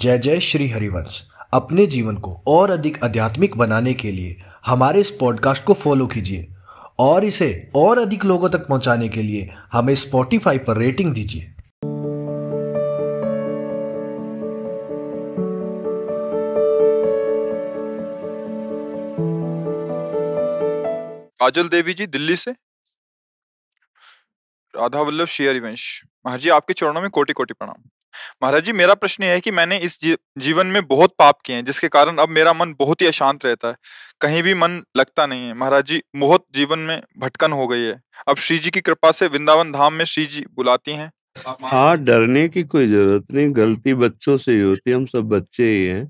जय जय श्री हरिवंश। अपने जीवन को और अधिक आध्यात्मिक बनाने के लिए हमारे इस पॉडकास्ट को फॉलो कीजिए और इसे और अधिक लोगों तक पहुंचाने के लिए हमें स्पॉटिफाई पर रेटिंग दीजिए। काजल देवी जी दिल्ली से, राधा वल्लभ श्री हरिवंश। महाराज जी आपके चरणों में कोटि कोटि प्रणाम। महाराज जी मेरा प्रश्न यह है कि मैंने इस जीवन में बहुत पाप किए हैं, जिसके कारण अब मेरा मन बहुत ही अशांत रहता है, कहीं भी मन लगता नहीं है। महाराज जी बहुत जीवन में भटकन हो गई है। अब श्री जी की कृपा से वृंदावन धाम में श्री जी बुलाती हैं। हाँ, डरने की कोई जरूरत नहीं। गलती बच्चों से ही होती है, हम सब बच्चे ही हैं।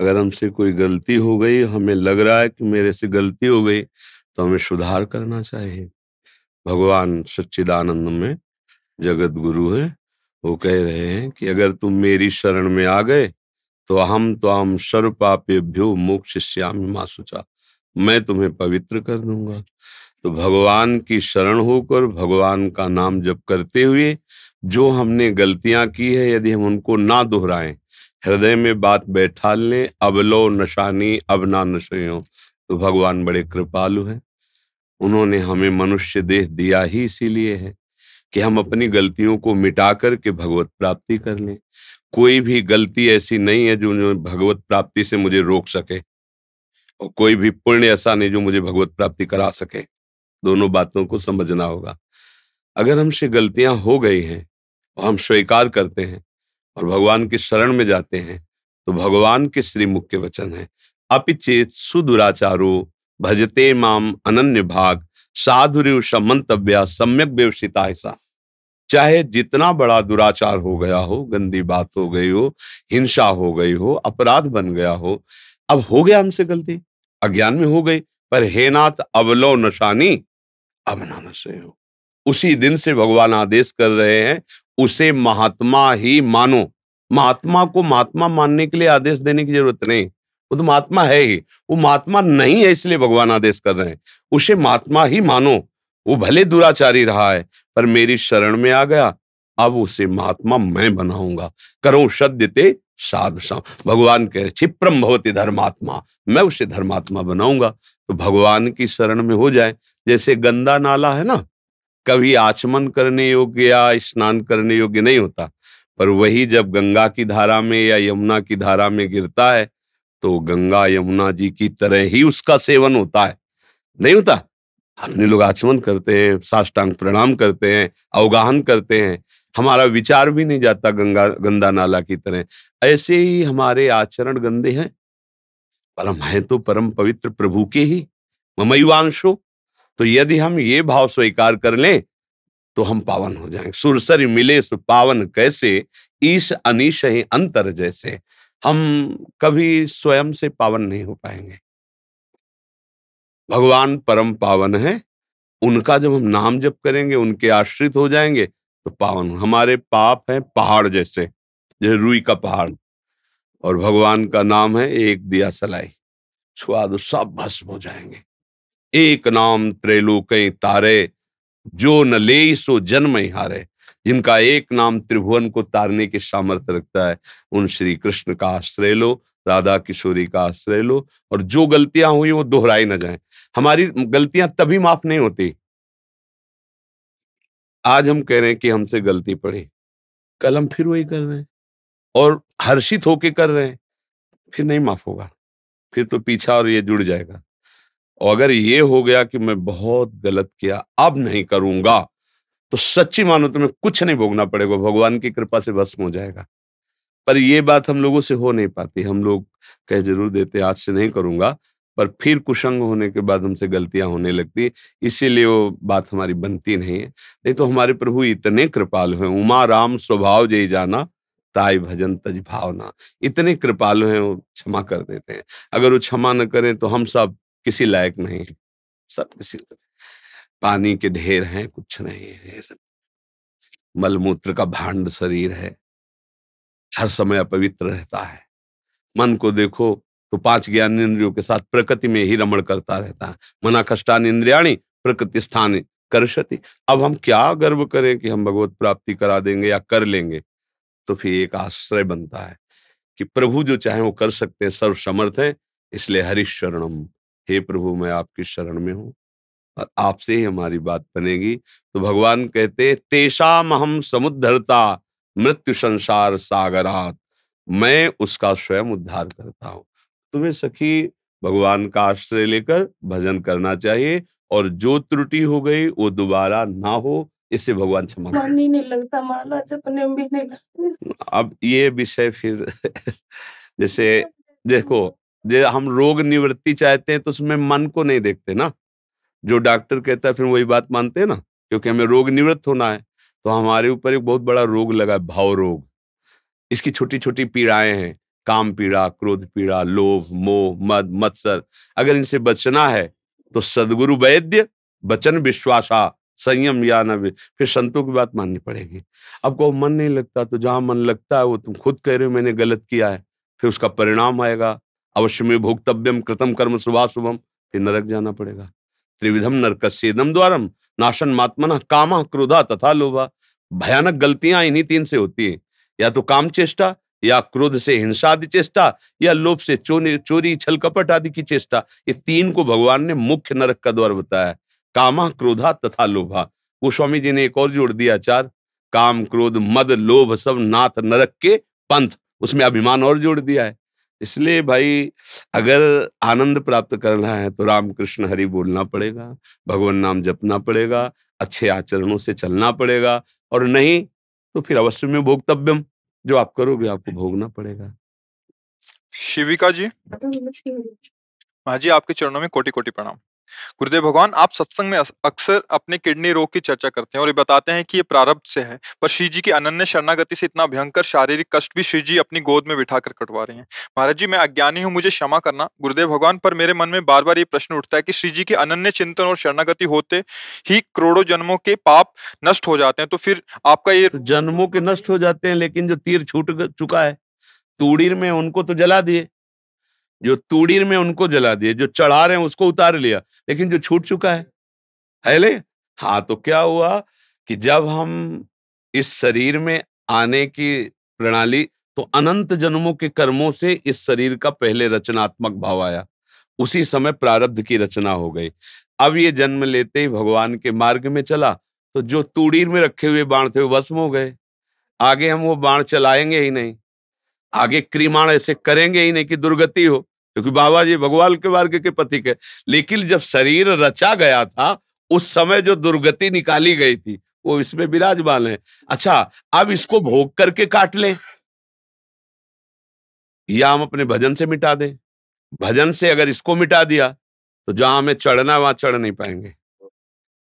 अगर हमसे कोई गलती हो गई, हमें लग रहा है कि मेरे से गलती हो गई, तो हमें सुधार करना चाहिए। भगवान सच्चिदानंद में जगत गुरु है, वो कह रहे हैं कि अगर तुम मेरी शरण में आ गए तो हम सर्व पापेभ्यो मोक्षयिष्यामि मा शुचा, मैं तुम्हें पवित्र कर दूंगा। तो भगवान की शरण होकर भगवान का नाम जप करते हुए जो हमने गलतियां की है, यदि हम उनको ना दोहराएं, हृदय में बात बैठा लें, अब लो नशानी अब ना नशयो, तो भगवान बड़े कृपालु हैं। उन्होंने हमें मनुष्य देह दिया ही इसीलिए है कि हम अपनी गलतियों को मिटा करके भगवत प्राप्ति कर लें। कोई भी गलती ऐसी नहीं है जो भगवत प्राप्ति से मुझे रोक सके, और कोई भी पुण्य ऐसा नहीं जो मुझे भगवत प्राप्ति करा सके। दोनों बातों को समझना होगा। अगर हमसे गलतियां हो गई हैं और हम स्वीकार करते हैं और भगवान की शरण में जाते हैं, तो भगवान के श्रीमुख के वचन है, अपिचेत सुदुराचारो भजते माम अनन्य भाग साधुरिव शमंतव्या सम्यक व्यवसिता। ऐसा चाहे जितना बड़ा दुराचार हो गया हो, गंदी बात हो गई हो, हिंसा हो गई हो, अपराध बन गया हो, अब हो गया हमसे गलती, अज्ञान में हो गई, पर हे नाथ अवलो नशानी अब ना नशे हो। उसी दिन से भगवान आदेश कर रहे हैं, उसे महात्मा ही मानो। महात्मा को महात्मा मानने के लिए आदेश देने की जरूरत नहीं, वो तो महात्मा है ही। वो महात्मा नहीं है इसलिए भगवान आदेश कर रहे हैं, उसे महात्मा ही मानो। वो भले दुराचारी रहा है पर मेरी शरण में आ गया, अब उसे महात्मा मैं बनाऊंगा। करो सद्यते साधु, भगवान कहे क्षिप्रम भवति धर्मात्मा, मैं उसे धर्मात्मा बनाऊंगा। तो भगवान की शरण में हो जाए। जैसे गंदा नाला है ना, कभी आचमन करने योग्य या स्नान करने योग्य नहीं होता, पर वही जब गंगा की धारा में या यमुना की धारा में गिरता है तो गंगा यमुना जी की तरह ही उसका सेवन होता है। नहीं होता, अपने लोग आचमन करते हैं, साष्टांग प्रणाम करते हैं, अवगाहन करते हैं, हमारा विचार भी नहीं जाता गंगा गंदा नाला की तरह। ऐसे ही हमारे आचरण गंदे हैं, पर हम हैं तो परम पवित्र प्रभु के ही ममैवांशो। तो यदि हम ये भाव स्वीकार कर लें तो हम पावन हो जाएंगे। सुरसरी मिले सु पावन कैसे, ईश अनिश ही अंतर जैसे। हम कभी स्वयं से पावन नहीं हो पाएंगे, भगवान परम पावन है। उनका जब हम नाम जप करेंगे, उनके आश्रित हो जाएंगे तो पावन। हमारे पाप हैं पहाड़ जैसे, जैसे रूई का पहाड़, और भगवान का नाम है एक दिया सलाई, छुआ दो सब भस्म हो जाएंगे। एक नाम त्रैलोक्य तारे, जो न ले सो जन्म ही हारे। जिनका एक नाम त्रिभुवन को तारने के सामर्थ्य रखता है, उन श्री कृष्ण का आश्रय लो, राधा किशोरी का आश्रय लो। और जो गलतियां हुई वो दोहराई ना जाए। हमारी गलतियां तभी माफ नहीं होती। आज हम कह रहे हैं कि हमसे गलती पड़ी, कल हम फिर वही कर रहे हैं और हर्षित होके कर रहे हैं, फिर नहीं माफ होगा, फिर तो पीछा और ये जुड़ जाएगा। और अगर ये हो गया कि मैं बहुत गलत किया, अब नहीं करूंगा, तो सच्ची मानो तुम्हें कुछ नहीं भोगना पड़ेगा, भगवान की कृपा से भस्म हो जाएगा। पर ये बात हम लोगों से हो नहीं पाती। हम लोग कह जरूर देते आज से नहीं करूंगा, पर फिर कुसंग होने के बाद हमसे गलतियां होने लगती, इसीलिए वो बात हमारी बनती नहीं है। नहीं तो हमारे प्रभु इतने कृपालु हैं, उमा राम स्वभाव जय जाना ताई भजन तज भावना, इतने कृपालु हैं, वो क्षमा कर देते हैं। अगर वो क्षमा न करें तो हम सब किसी लायक नहीं है, सब किसी पानी के ढेर हैं, कुछ नहीं है, मलमूत्र का भांड शरीर है, हर समय अपवित्र रहता है। मन को देखो तो 5 ज्ञान इंद्रियों के साथ प्रकृति में ही रमण करता रहता है। मनाकष्टानि इंद्रियाणि प्रकृति स्थान कर्षति। अब हम क्या गर्व करें कि हम भगवत प्राप्ति करा देंगे या कर लेंगे, तो फिर एक आश्रय बनता है। कि प्रभु जो चाहे वो कर सकते हैं, सर्वसमर्थ हैं। इसलिए हरि शरणम, हे प्रभु मैं आपकी शरण में हूँ और आपसे ही हमारी बात बनेगी। तो भगवान कहते तेषाम अहम समुद्धरता मृत्यु संसार सागरात, मैं उसका स्वयं उद्धार करता हूँ। तुम्हें सखी भगवान का आश्रय लेकर भजन करना चाहिए और जो त्रुटि हो गई वो दोबारा ना हो, इससे भगवान क्षमा करते। अब ये विषय फिर जैसे देखो, जो हम रोग निवृत्ति चाहते हैं तो उसमें मन को नहीं देखते ना, जो डॉक्टर कहता है फिर वही बात मानते हैं ना, क्योंकि हमें रोग निवृत्त होना है। तो हमारे ऊपर एक बहुत बड़ा रोग लगा है, भाव रोग। इसकी छोटी छोटी पीड़ाएं हैं, काम पीड़ा, क्रोध पीड़ा, लोभ, मोह, मद, मत्सर। अगर इनसे बचना है तो सदगुरु वैद्य वचन विश्वासा संयम या न, फिर संतों की बात माननी पड़ेगी। अब को मन नहीं लगता तो जहां मन लगता है वो तुम खुद कह रहे हो मैंने गलत किया है, फिर उसका परिणाम आएगा। अवश्य में भोक्तव्यम कृतम कर्म शुभा शुभम, फिर नरक जाना पड़ेगा। त्रिविधम नरकस्येदम द्वारम नाशन मात्मना कामा क्रोधा तथा लोभा। भयानक गलतियां इन्हीं तीन से होती है, या तो काम चेष्टा, या क्रोध से हिंसादि चेष्टा, या लोभ से चोरी छल कपट आदि की चेष्टा। ये तीन को भगवान ने मुख्य नरक का द्वार बताया, कामा क्रोधा तथा लोभा। वो स्वामी जी ने एक और जोड़ दिया, चार, काम क्रोध मद लोभ सब नाथ नरक के पंथ। उसमें अभिमान और जोड़ दिया है। इसलिए भाई अगर आनंद प्राप्त करना है तो रामकृष्ण हरि बोलना पड़ेगा, भगवान नाम जपना पड़ेगा, अच्छे आचरणों से चलना पड़ेगा, और नहीं तो फिर अवश्य में भोक्तव्यम, जो आप करोगे आपको भोगना पड़ेगा। शिविका जी, माँ जी आपके चरणों में कोटि कोटि प्रणाम। गुरुदेव भगवान, आप सत्संग में अक्सर अपने किडनी रोग की चर्चा करते हैं और ये बताते हैं कि ये प्रारब्ध से है, पर श्री जी की अनन्य शरणागति से इतना भयंकर शारीरिक कष्ट भी श्री जी अपनी गोद में बिठाकर कटवा रहे हैं। महाराज जी मैं अज्ञानी हूँ, मुझे क्षमा करना। गुरुदेव भगवान पर मेरे मन में बार बार ये प्रश्न उठता है कि श्री जी के अनन्य चिंतन और शरणागति होते ही करोड़ों जन्मों के पाप नष्ट हो जाते हैं, तो फिर आपका ये जन्मों के नष्ट हो जाते हैं, लेकिन जो तीर छूट चुका है तूड़ीर में उनको तो जला दिए, जो तूड़ीर में उनको जला दिए, जो चढ़ा रहे हैं उसको उतार लिया, लेकिन जो छूट चुका है ले। हाँ तो क्या हुआ कि जब हम इस शरीर में आने की प्रणाली, तो अनंत जन्मों के कर्मों से इस शरीर का पहले रचनात्मक भाव आया, उसी समय प्रारब्ध की रचना हो गई। अब ये जन्म लेते ही भगवान के मार्ग में चला तो जो तूड़ीर में रखे हुए बाण थे वो भस्म हो गए। आगे हम वो बाण चलाएंगे ही नहीं, आगे क्रीमाण ऐसे करेंगे ही नहीं कि दुर्गति हो, क्योंकि बाबा जी भगवान के मार्ग के पथिक है। लेकिन जब शरीर रचा गया था उस समय जो दुर्गति निकाली गई थी वो इसमें विराजमान है। अच्छा अब इसको भोग करके काट लें या हम अपने भजन से मिटा दें। भजन से अगर इसको मिटा दिया तो जहां हमें चढ़ना वहां चढ़ नहीं पाएंगे।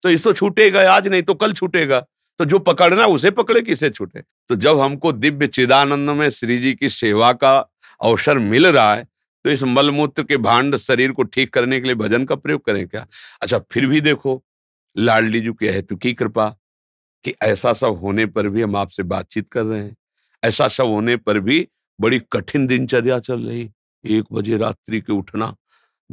तो इसको छूटेगा, आज नहीं तो कल छूटेगा, तो जो पकड़ना उसे पकड़े, किसे छूटे। तो जब हमको दिव्य चिदानंद में श्री जी की सेवा का अवसर मिल रहा है तो इस मलमूत्र के भांड शरीर को ठीक करने के लिए भजन का प्रयोग करें क्या। अच्छा फिर भी देखो लाडली जी के हेतु की कृपा कि ऐसा सब होने पर भी हम आपसे बातचीत कर रहे हैं। ऐसा सब होने पर भी बड़ी कठिन दिनचर्या चल रही, 1 बजे रात्रि के उठना,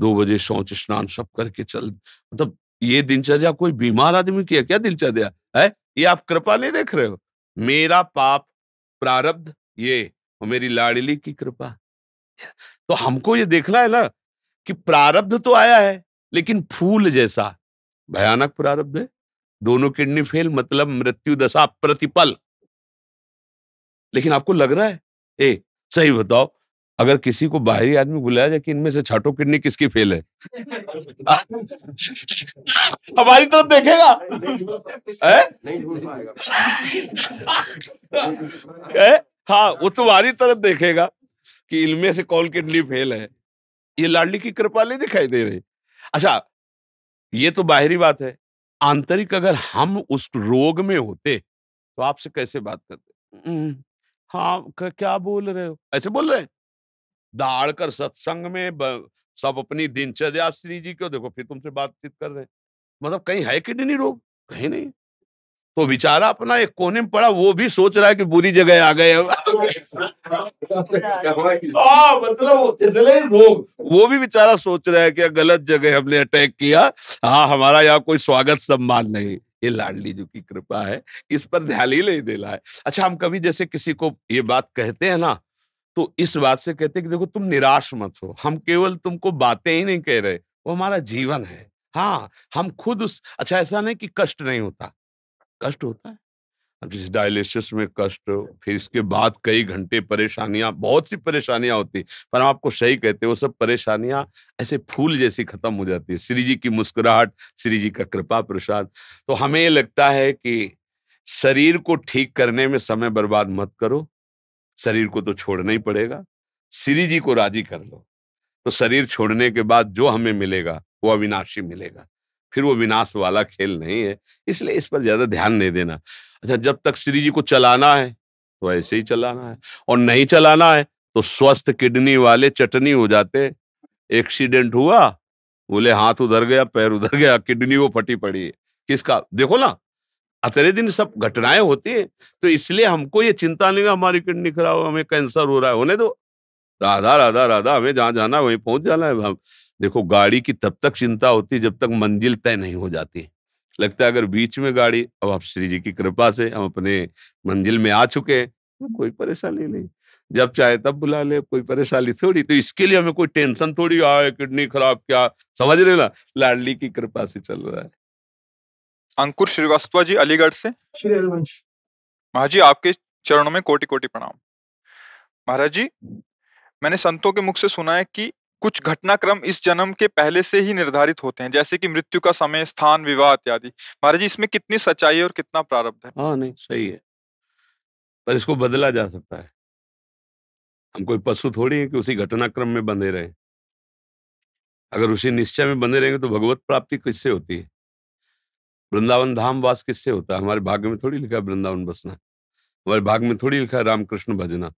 2 बजे शौच स्नान सब करके चल, मतलब ये दिनचर्या कोई बीमार आदमी की है क्या दिनचर्या है। ये आप कृपा नहीं देख रहे हो, मेरा पाप प्रारब्ध ये और मेरी लाडली की कृपा। तो हमको ये देखना है ना कि प्रारब्ध तो आया है लेकिन फूल जैसा भयानक प्रारब्ध है। दोनों किडनी फेल, मतलब मृत्यु दशा प्रतिपल। लेकिन आपको लग रहा है, ए सही बताओ अगर किसी को बाहरी आदमी बुलाया जाए कि इनमें से छाटो किडनी किसकी फेल है, हमारी तरफ देखेगा है? हाँ वो तुम्हारी तरफ देखेगा कि इनमें से कौन किडनी फेल है। ये लाडली की कृपा नहीं दिखाई दे रही। अच्छा ये तो बाहरी बात है, आंतरिक अगर हम उस रोग में होते तो आपसे कैसे बात करते। हाँ क्या बोल रहे हो, ऐसे बोल रहे हैं दाड़ कर सत्संग में सब अपनी दिनचर्या श्री जी को देखो, फिर तुमसे बातचीत कर रहे हैं। मतलब कहीं है किडनी रोग, कहीं नहीं। तो बेचारा अपना एक कोने में पड़ा, वो भी सोच रहा है कि बुरी जगह आ गए मतलब चले रोग, वो भी बेचारा सोच रहा है कि गलत जगह हमने अटैक किया, हाँ हमारा यहाँ कोई स्वागत सम्मान नहीं। ये लाडली जी की कृपा है, इस पर ध्यान ही नहीं देना है। अच्छा हम कभी जैसे किसी को ये बात कहते हैं ना तो इस बात से कहते हैं कि देखो तुम निराश मत हो, हम केवल तुमको बातें ही नहीं कह रहे, वो हमारा जीवन है। हाँ, हम खुद उस, अच्छा ऐसा नहीं कि कष्ट नहीं होता, कष्ट होता है, डायलिसिस में कष्ट, फिर इसके बाद कई घंटे परेशानियां, बहुत सी परेशानियां होती, पर हम आपको सही कहते हैं वो सब परेशानियां ऐसे फूल जैसी खत्म हो जाती है, श्री जी की मुस्कुराहट, श्री जी का कृपा प्रसाद। तो हमें लगता है कि शरीर को ठीक करने में समय बर्बाद मत करो, शरीर को तो छोड़ना ही पड़ेगा, श्री जी को राजी कर लो, तो शरीर छोड़ने के बाद जो हमें मिलेगा वो अविनाशी मिलेगा, फिर वो विनाश वाला खेल नहीं है, इसलिए इस पर ज्यादा ध्यान नहीं देना। अच्छा, जब तक श्री जी को चलाना है तो ऐसे ही चलाना है, और नहीं चलाना है तो स्वस्थ किडनी वाले चटनी हो जाते, एक्सीडेंट हुआ, बोले हाथ उधर गया पैर उधर गया, किडनी वो फटी पड़ी है, किसका? देखो ना, अतरे दिन सब घटनाएं होती है, तो इसलिए हमको ये चिंता नहीं है हमारी किडनी खराब हो, हमें कैंसर हो रहा है, होने दो, राधा राधा राधा, हमें जहाँ जाना है वहीं पहुंच जाना है। देखो गाड़ी की तब तक चिंता होती है जब तक मंजिल तय नहीं हो जाती, लगता है अगर बीच में गाड़ी, अब आप श्री जी की कृपा से हम अपने मंजिल में आ चुके हैं, तो कोई परेशानी नहीं, जब चाहे तब बुला ले, कोई परेशानी थोड़ी, तो इसके लिए हमें कोई टेंशन थोड़ी आए किडनी खराब, क्या समझ रहे ना, लाडली की कृपा से चल रहा है। अंकुर श्रीवास्तव जी अलीगढ़ से, श्री हरिवंश महाराज जी आपके चरणों में कोटि कोटि प्रणाम। महाराज जी, मैंने संतों के मुख से सुना है कि कुछ घटनाक्रम इस जन्म के पहले से ही निर्धारित होते हैं, जैसे कि मृत्यु का समय, स्थान, विवाह इत्यादि। महाराज जी, इसमें कितनी सच्चाई और कितना प्रारब्ध है? हाँ नहीं, सही है, पर इसको बदला जा सकता है, हम कोई पशु थोड़ी है कि उसी घटनाक्रम में बंधे रहे। अगर उसी निश्चय में बंधे रहेंगे तो भगवत प्राप्ति किससे होती है? वृंदावन धाम वास किससे होता है? हमारे भाग्य में थोड़ी लिखा है वृंदावन बसना, हमारे भाग्य में थोड़ी लिखा है रामकृष्ण भजना।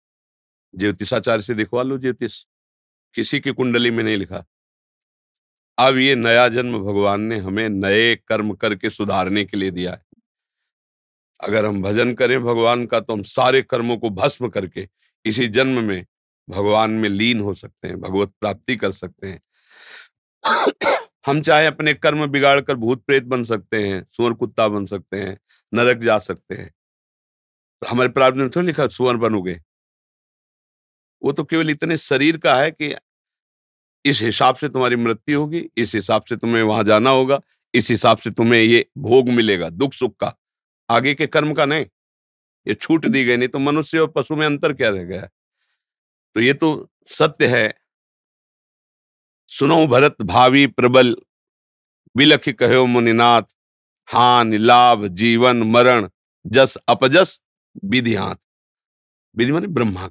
ज्योतिषाचार्य से दिखवा लो ज्योतिष, किसी की कुंडली में नहीं लिखा। अब ये नया जन्म भगवान ने हमें नए कर्म करके सुधारने के लिए दिया है। अगर हम भजन करें भगवान का तो हम सारे कर्मों को भस्म करके इसी जन्म में भगवान में लीन हो सकते हैं, भगवत प्राप्ति कर सकते हैं। हम चाहे अपने कर्म बिगाड़ कर भूत प्रेत बन सकते हैं, सुअर कुत्ता बन सकते हैं, नरक जा सकते हैं। तो हमारे प्रारब्ध में थोड़ी लिखा सुअर बनोगे, वो तो केवल इतने शरीर का है कि इस हिसाब से तुम्हारी मृत्यु होगी, इस हिसाब से तुम्हें वहां जाना होगा, इस हिसाब से तुम्हें ये भोग मिलेगा दुख सुख का, आगे के कर्म का नहीं, ये छूट दी गई। नहीं तो मनुष्य और पशु में अंतर क्या रह गया? तो ये तो सत्य है। सुनो भरत भावी प्रबल विलख कहो मुनिनाथ, हानि लाभ जीवन मरण जस अपजस विधिहाथ। विधि माने ब्रह्मा,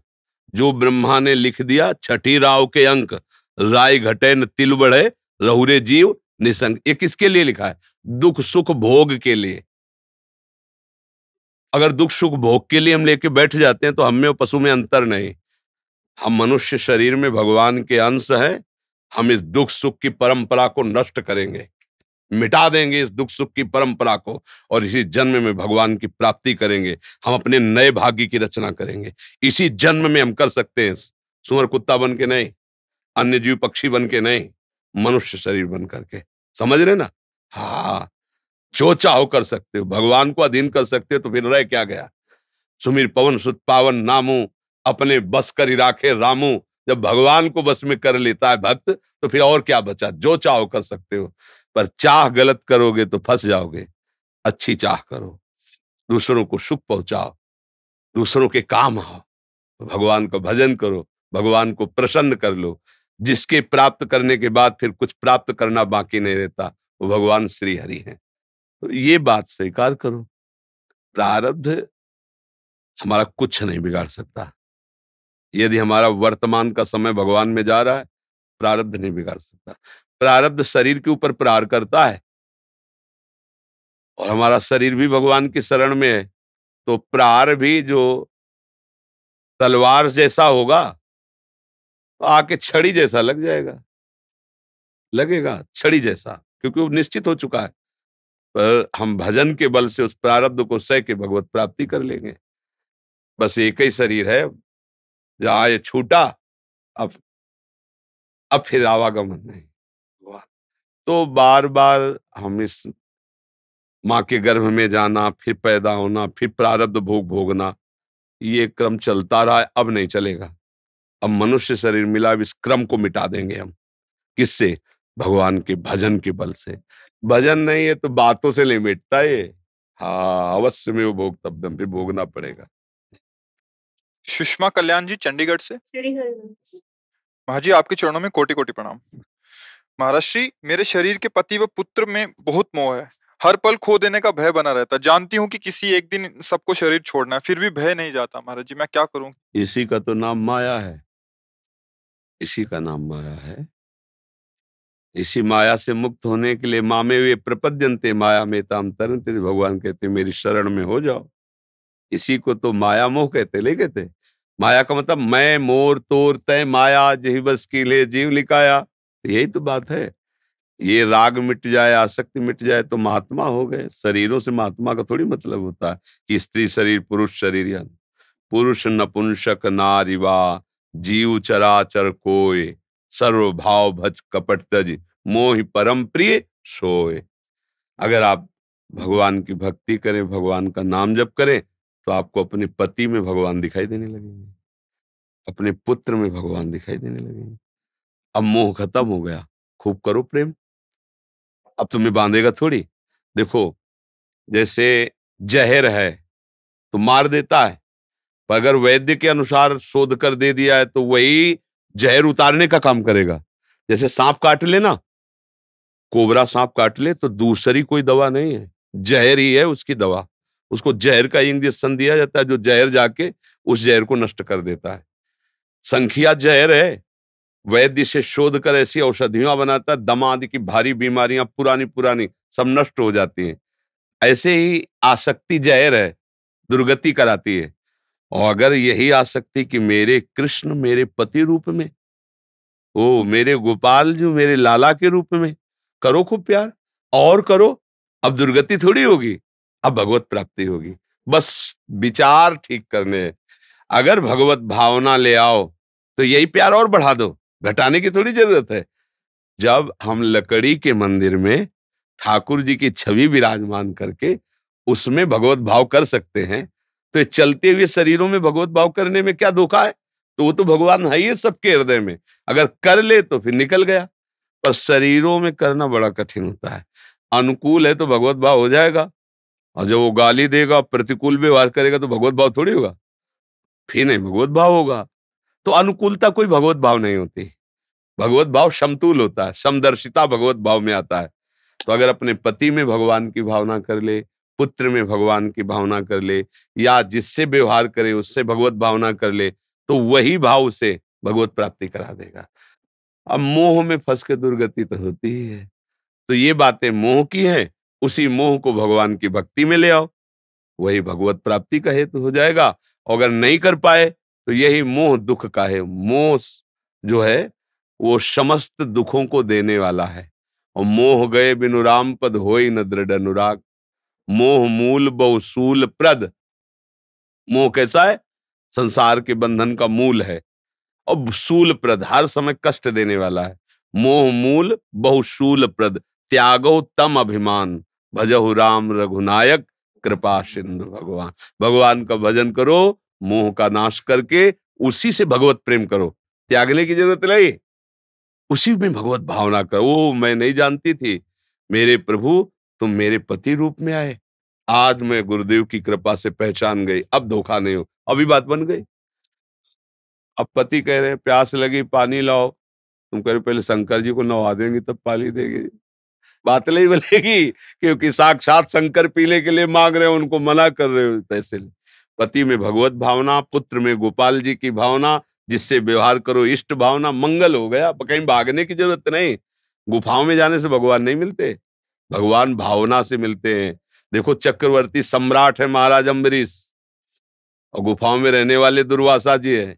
जो ब्रह्मा ने लिख दिया छठी राव के अंक, राय घटे न तिल बढ़े रहुरे जीव निसंग। ये किसके लिए लिखा है? दुख सुख भोग के लिए। अगर दुख सुख भोग के लिए हम लेके बैठ जाते हैं तो हम में और पशु में अंतर नहीं। हम मनुष्य शरीर में भगवान के अंश हैं, हम इस दुख सुख की परंपरा को नष्ट करेंगे, मिटा देंगे इस दुख सुख की परंपरा को, और इसी जन्म में भगवान की प्राप्ति करेंगे। हम अपने नए भाग्य की रचना करेंगे, इसी जन्म में हम कर सकते हैं, सुअर कुत्ता बन के नहीं, अन्य जीव पक्षी बन के नहीं, मनुष्य शरीर बन करके, समझ रहे ना। हाँ, जो चाहो कर सकते हो, भगवान को अधीन कर सकते हो, तो फिर रह क्या गया? सुमिर पवन सुत पावन नामू, अपने बस करी राखे रामू। जब भगवान को बस में कर लेता है भक्त तो फिर और क्या बचा? जो चाहो कर सकते हो, पर चाह गलत करोगे तो फंस जाओगे। अच्छी चाह करो, दूसरों को सुख पहुंचाओ, दूसरों के काम आओ, भगवान का भजन करो, भगवान को प्रसन्न कर लो, जिसके प्राप्त करने के बाद फिर कुछ प्राप्त करना बाकी नहीं रहता, वो भगवान श्री हरि हैं। तो ये बात स्वीकार करो, प्रारब्ध हमारा कुछ नहीं बिगाड़ सकता। यदि हमारा वर्तमान का समय भगवान में जा रहा है, प्रारब्ध नहीं बिगाड़ सकता। प्रारब्ध शरीर के ऊपर प्रहार करता है और हमारा शरीर भी भगवान की शरण में है, तो प्रहार भी जो तलवार जैसा होगा तो आके छड़ी जैसा लग जाएगा, लगेगा छड़ी जैसा, क्योंकि वो निश्चित हो चुका है। पर हम भजन के बल से उस प्रारब्ध को सह के भगवत प्राप्ति कर लेंगे। बस एक ही शरीर है, जहां ये छूटा अब फिर आवागमन नहीं। तो बार बार हम इस माँ के गर्भ में जाना, फिर पैदा होना, फिर प्रारब्ध भोग भोगना, ये क्रम चलता रहा है, अब नहीं चलेगा। अब मनुष्य शरीर मिला, अब इस क्रम को मिटा देंगे हम। किससे? भगवान के भजन के बल से। भजन नहीं है तो बातों से नहीं मिटता ये। हाँ, अवश्य में वो भोग तब फिर भोगना पड़ेगा। सुषमा कल्याण जी चंडीगढ़ से। महाराज जी आपके चरणों में कोटि कोटि प्रणाम। महाराष्ट्री, मेरे शरीर के पति व पुत्र में बहुत मोह है, हर पल खो देने का भय बना रहता। जानती हूँ कि किसी एक दिन सबको शरीर छोड़ना है, फिर भी भय नहीं जाता। महाराज जी मैं क्या करूँ? इसी का तो नाम माया है, इसी का नाम माया है। इसी माया से मुक्त होने के लिए मामे वे प्रपद्यंते माया में ताम तरंते, भगवान कहते मेरी शरण में हो जाओ। इसी को तो माया मोह कहते, नहीं कहते? माया का मतलब मैं मोर तोर तय माया, जही बस की ले जीव लिकाया। तो यही तो बात है। ये राग मिट जाए, आसक्ति मिट जाए तो महात्मा हो गए। शरीरों से महात्मा का थोड़ी मतलब होता है कि स्त्री शरीर पुरुष शरीर। या पुरुष नपुंसक नारिवा, जीव चराचर कोय, सर्व भाव भज कपट तज, मोहि परम प्रिय सोय। अगर आप भगवान की भक्ति करें, भगवान का नाम जप करें, तो आपको अपने पति में भगवान दिखाई देने लगेंगे, अपने पुत्र में भगवान दिखाई देने लगेंगे। अब मोह खत्म हो गया, खूब करो प्रेम, अब तुम्हें बांधेगा थोड़ी। देखो जैसे जहर है तो मार देता है, पर अगर वैद्य के अनुसार शोध कर दे दिया है तो वही जहर उतारने का काम करेगा। जैसे सांप काट ले ना, कोबरा सांप काट ले तो दूसरी कोई दवा नहीं है, जहर ही है उसकी दवा। उसको जहर का इंजेक्शन दिया जाता है, जो जहर जाके उस जहर को नष्ट कर देता है। संखिया जहर है, वैद्य से शोध कर ऐसी औषधियां बनाता है, दमा आदि की भारी बीमारियां पुरानी पुरानी सब नष्ट हो जाती हैं। ऐसे ही आसक्ति जहर है, दुर्गति कराती है। और अगर यही आसक्ति कि मेरे कृष्ण मेरे पति रूप में, ओ मेरे गोपाल जो मेरे लाला के रूप में, करो खूब प्यार और करो, अब दुर्गति थोड़ी होगी, अब भगवत प्राप्ति होगी। बस विचार ठीक करने, अगर भगवत भावना ले आओ तो यही प्यार और बढ़ा दो, घटाने की थोड़ी जरूरत है। जब हम लकड़ी के मंदिर में ठाकुर जी की छवि विराजमान करके उसमें भगवत भाव कर सकते हैं, तो चलते हुए शरीरों में भगवत भाव करने में क्या धोखा है? तो वो तो भगवान है ही सबके हृदय में, अगर कर ले तो फिर निकल गया। पर शरीरों में करना बड़ा कठिन होता है। अनुकूल है तो भगवत भाव हो जाएगा, और जब वो गाली देगा प्रतिकूल व्यवहार करेगा तो भगवत भाव थोड़ी होगा, फिर नहीं भगवत भाव होगा। तो अनुकूलता कोई भगवत भाव नहीं होती, भगवत भाव समतूल होता है, समदर्शिता भगवत भाव में आता है। तो अगर अपने पति में भगवान की भावना कर ले, पुत्र में भगवान की भावना कर ले, या जिससे व्यवहार करे उससे भगवत भावना कर ले, तो वही भाव उसे भगवत प्राप्ति करा देगा। अब मोह में फंस के दुर्गति तो होती ही है। तो ये बातें मोह की हैं, उसी मोह को भगवान की भक्ति में ले आओ, वही भगवत प्राप्ति का हेतु हो जाएगा। अगर नहीं कर पाए तो यही मोह दुख का है। मोह जो है वो समस्त दुखों को देने वाला है। और मोह गए बिनु राम पद होई न दृढ़ अनुराग, मोह मूल बहुसूल प्रद। मोह कैसा है? संसार के बंधन का मूल है, और सूल प्रद हर समय कष्ट देने वाला है। मोह मूल बहुशूल प्रद, त्यागो तम अभिमान, भजहु राम रघुनायक कृपा सिंधु भगवान। भगवान का भजन करो, मोह का नाश करके उसी से भगवत प्रेम करो, त्यागने की जरूरत नहीं, उसी में भगवत भावना करो। ओ मैं नहीं जानती थी मेरे प्रभु तुम मेरे पति रूप में आए, आज मैं गुरुदेव की कृपा से पहचान गई, अब धोखा नहीं हो, अभी बात बन गई। अब पति कह रहे हैं प्यास लगी पानी लाओ, तुम कह रहे पहले शंकर जी को नहवा देंगे तब पानी देंगे। बात नहीं बनेगी, क्योंकि साक्षात शंकर पीने के लिए मांग रहे हो, उनको मना कर रहे हो। पैसे पति में भगवत भावना, पुत्र में गोपाल जी की भावना, जिससे व्यवहार करो इष्ट भावना, मंगल हो गया। कहीं भागने की जरूरत नहीं। गुफाओं में जाने से भगवान नहीं मिलते, भगवान भावना से मिलते हैं। देखो चक्रवर्ती सम्राट है महाराज अम्बरीश, और गुफाओं में रहने वाले दुर्वासा जी है।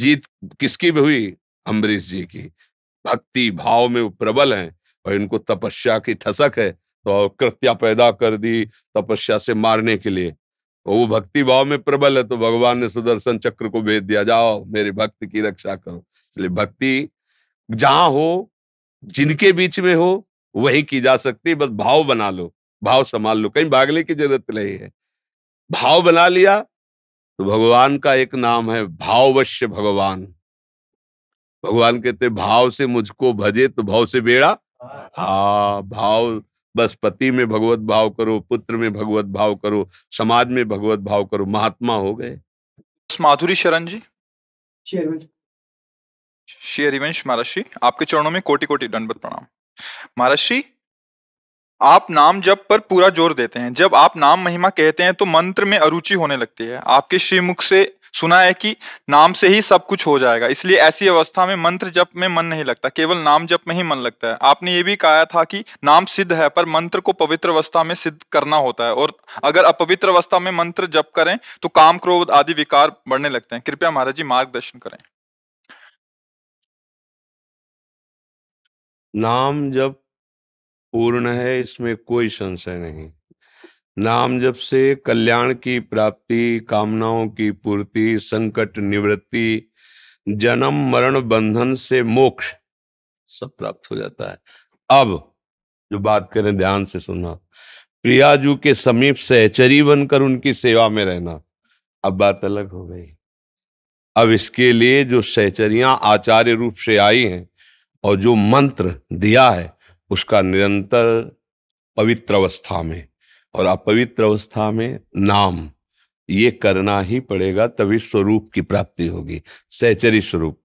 जीत किसकी भी हुई? अम्बरीश जी की। भक्ति भाव में वो प्रबल हैं, और इनको तपस्या की ठसक है, तो कृत्या पैदा कर दी तपस्या से मारने के लिए। वो भक्ति भाव में प्रबल है, तो भगवान ने सुदर्शन चक्र को भेज दिया, जाओ मेरे भक्त की रक्षा करो। इसलिए भक्ति जहां हो, जिनके बीच में हो, वही की जा सकती है। बस भाव बना लो, भाव संभाल लो, कहीं भागने की जरूरत नहीं है। भाव बना लिया तो भगवान का एक नाम है भाववश्य भगवान। भगवान कहते भाव से मुझको भजे तो भाव से बेड़ा। हाँ, भाव बस, पति में भगवत भाव करो, पुत्र में भगवत भाव करो, समाज में भगवत भाव करो, महात्मा हो गए। माधुरी शरण जी, श्री हरिवंश महाराष्ट्री, आपके चरणों में कोटि कोटि दंडवत प्रणाम। महाराष्ट्री, आप नाम जप पर पूरा जोर देते हैं। जब आप नाम महिमा कहते हैं तो मंत्र में अरुचि होने लगती है। आपके श्रीमुख से सुना है कि नाम से ही सब कुछ हो जाएगा, इसलिए ऐसी अवस्था में मंत्र जप में मन नहीं लगता, केवल नाम जप में ही मन लगता है। आपने ये भी कहा था कि नाम सिद्ध है पर मंत्र को पवित्र अवस्था में सिद्ध करना होता है, और अगर अपवित्र अवस्था में मंत्र जप करें तो काम क्रोध आदि विकार बढ़ने लगते हैं। कृपया महाराज जी मार्गदर्शन करें। नाम जप पूर्ण है, इसमें कोई संशय नहीं। नाम जप से कल्याण की प्राप्ति, कामनाओं की पूर्ति, संकट निवृत्ति, जन्म मरण बंधन से मोक्ष सब प्राप्त हो जाता है। अब जो बात करें ध्यान से सुनना, प्रियाजू के समीप सहचरी बनकर उनकी सेवा में रहना, अब बात अलग हो गई। अब इसके लिए जो सहचरियां आचार्य रूप से आई हैं और जो मंत्र दिया है उसका निरंतर पवित्र अवस्था में और अपवित्र अवस्था में नाम ये करना ही पड़ेगा, तभी स्वरूप की प्राप्ति होगी, सहचरी स्वरूप।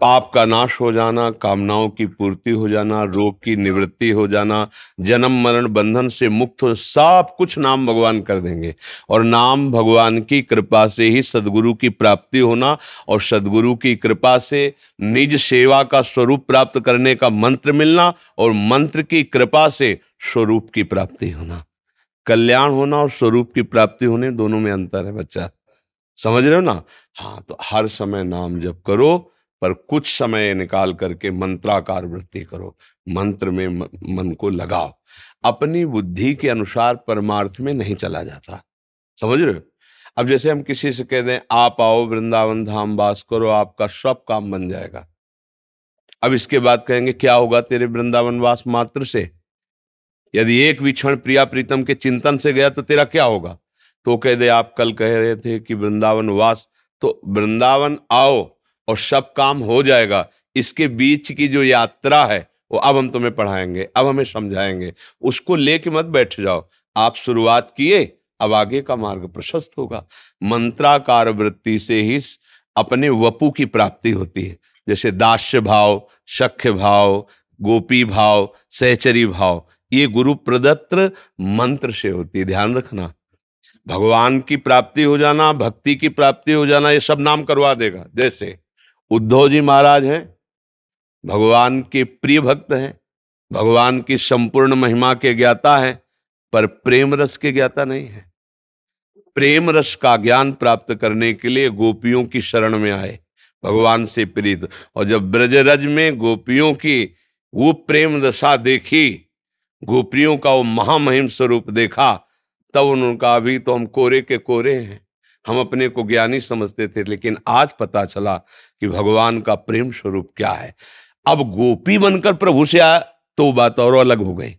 पाप का नाश हो जाना, कामनाओं की पूर्ति हो जाना, रोग की निवृत्ति हो जाना, जन्म मरण बंधन से मुक्त हो, सब कुछ नाम भगवान कर देंगे। और नाम भगवान की कृपा से ही सद्गुरु की प्राप्ति होना, और सद्गुरु की कृपा से निज सेवा का स्वरूप प्राप्त करने का मंत्र मिलना, और मंत्र की कृपा से स्वरूप की प्राप्ति होना। कल्याण होना और स्वरूप की प्राप्ति होने, दोनों में अंतर है बच्चा, समझ रहे हो ना? हाँ, तो हर समय नाम जप करो पर कुछ समय निकाल करके मंत्राकार वृत्ति करो, मंत्र में मन को लगाओ। अपनी बुद्धि के अनुसार परमार्थ में नहीं चला जाता, समझ रहे हो? अब जैसे हम किसी से कह दें आप आओ वृंदावन धाम वास करो, आपका सब काम बन जाएगा। अब इसके बाद कहेंगे क्या होगा तेरे वृंदावन वास मात्र से? यदि एक भी क्षण प्रिया प्रीतम के चिंतन से गया तो तेरा क्या होगा? तो कह दे आप कल कह रहे थे कि वृंदावन वास, तो वृंदावन आओ और सब काम हो जाएगा। इसके बीच की जो यात्रा है वो अब हम तुम्हें पढ़ाएंगे, अब हमें समझाएंगे, उसको लेके मत बैठ जाओ। आप शुरुआत किए, अब आगे का मार्ग प्रशस्त होगा। मंत्राकार वृत्ति से ही अपने वपु की प्राप्ति होती है, जैसे दास्य भाव, सख्य भाव, गोपी भाव, सहचरी भाव, ये गुरु प्रदत्त मंत्र से होती है, ध्यान रखना। भगवान की प्राप्ति हो जाना, भक्ति की प्राप्ति हो जाना, ये सब नाम करवा देगा। जैसे उद्धव जी महाराज हैं, भगवान के प्रिय भक्त हैं, भगवान की संपूर्ण महिमा के ज्ञाता हैं, पर प्रेम रस के ज्ञाता नहीं है। प्रेम रस का ज्ञान प्राप्त करने के लिए गोपियों की शरण में आए, भगवान से प्रीत। और जब ब्रजरज में गोपियों की वो प्रेम दशा देखी, गोपियों का वो महामहिम स्वरूप देखा, तब उन्होंने कहा अभी तो हम कोरे के कोरे हैं, हम अपने को ज्ञानी समझते थे, लेकिन आज पता चला कि भगवान का प्रेम स्वरूप क्या है। अब गोपी बनकर प्रभु से आया तो बात और अलग हो गई।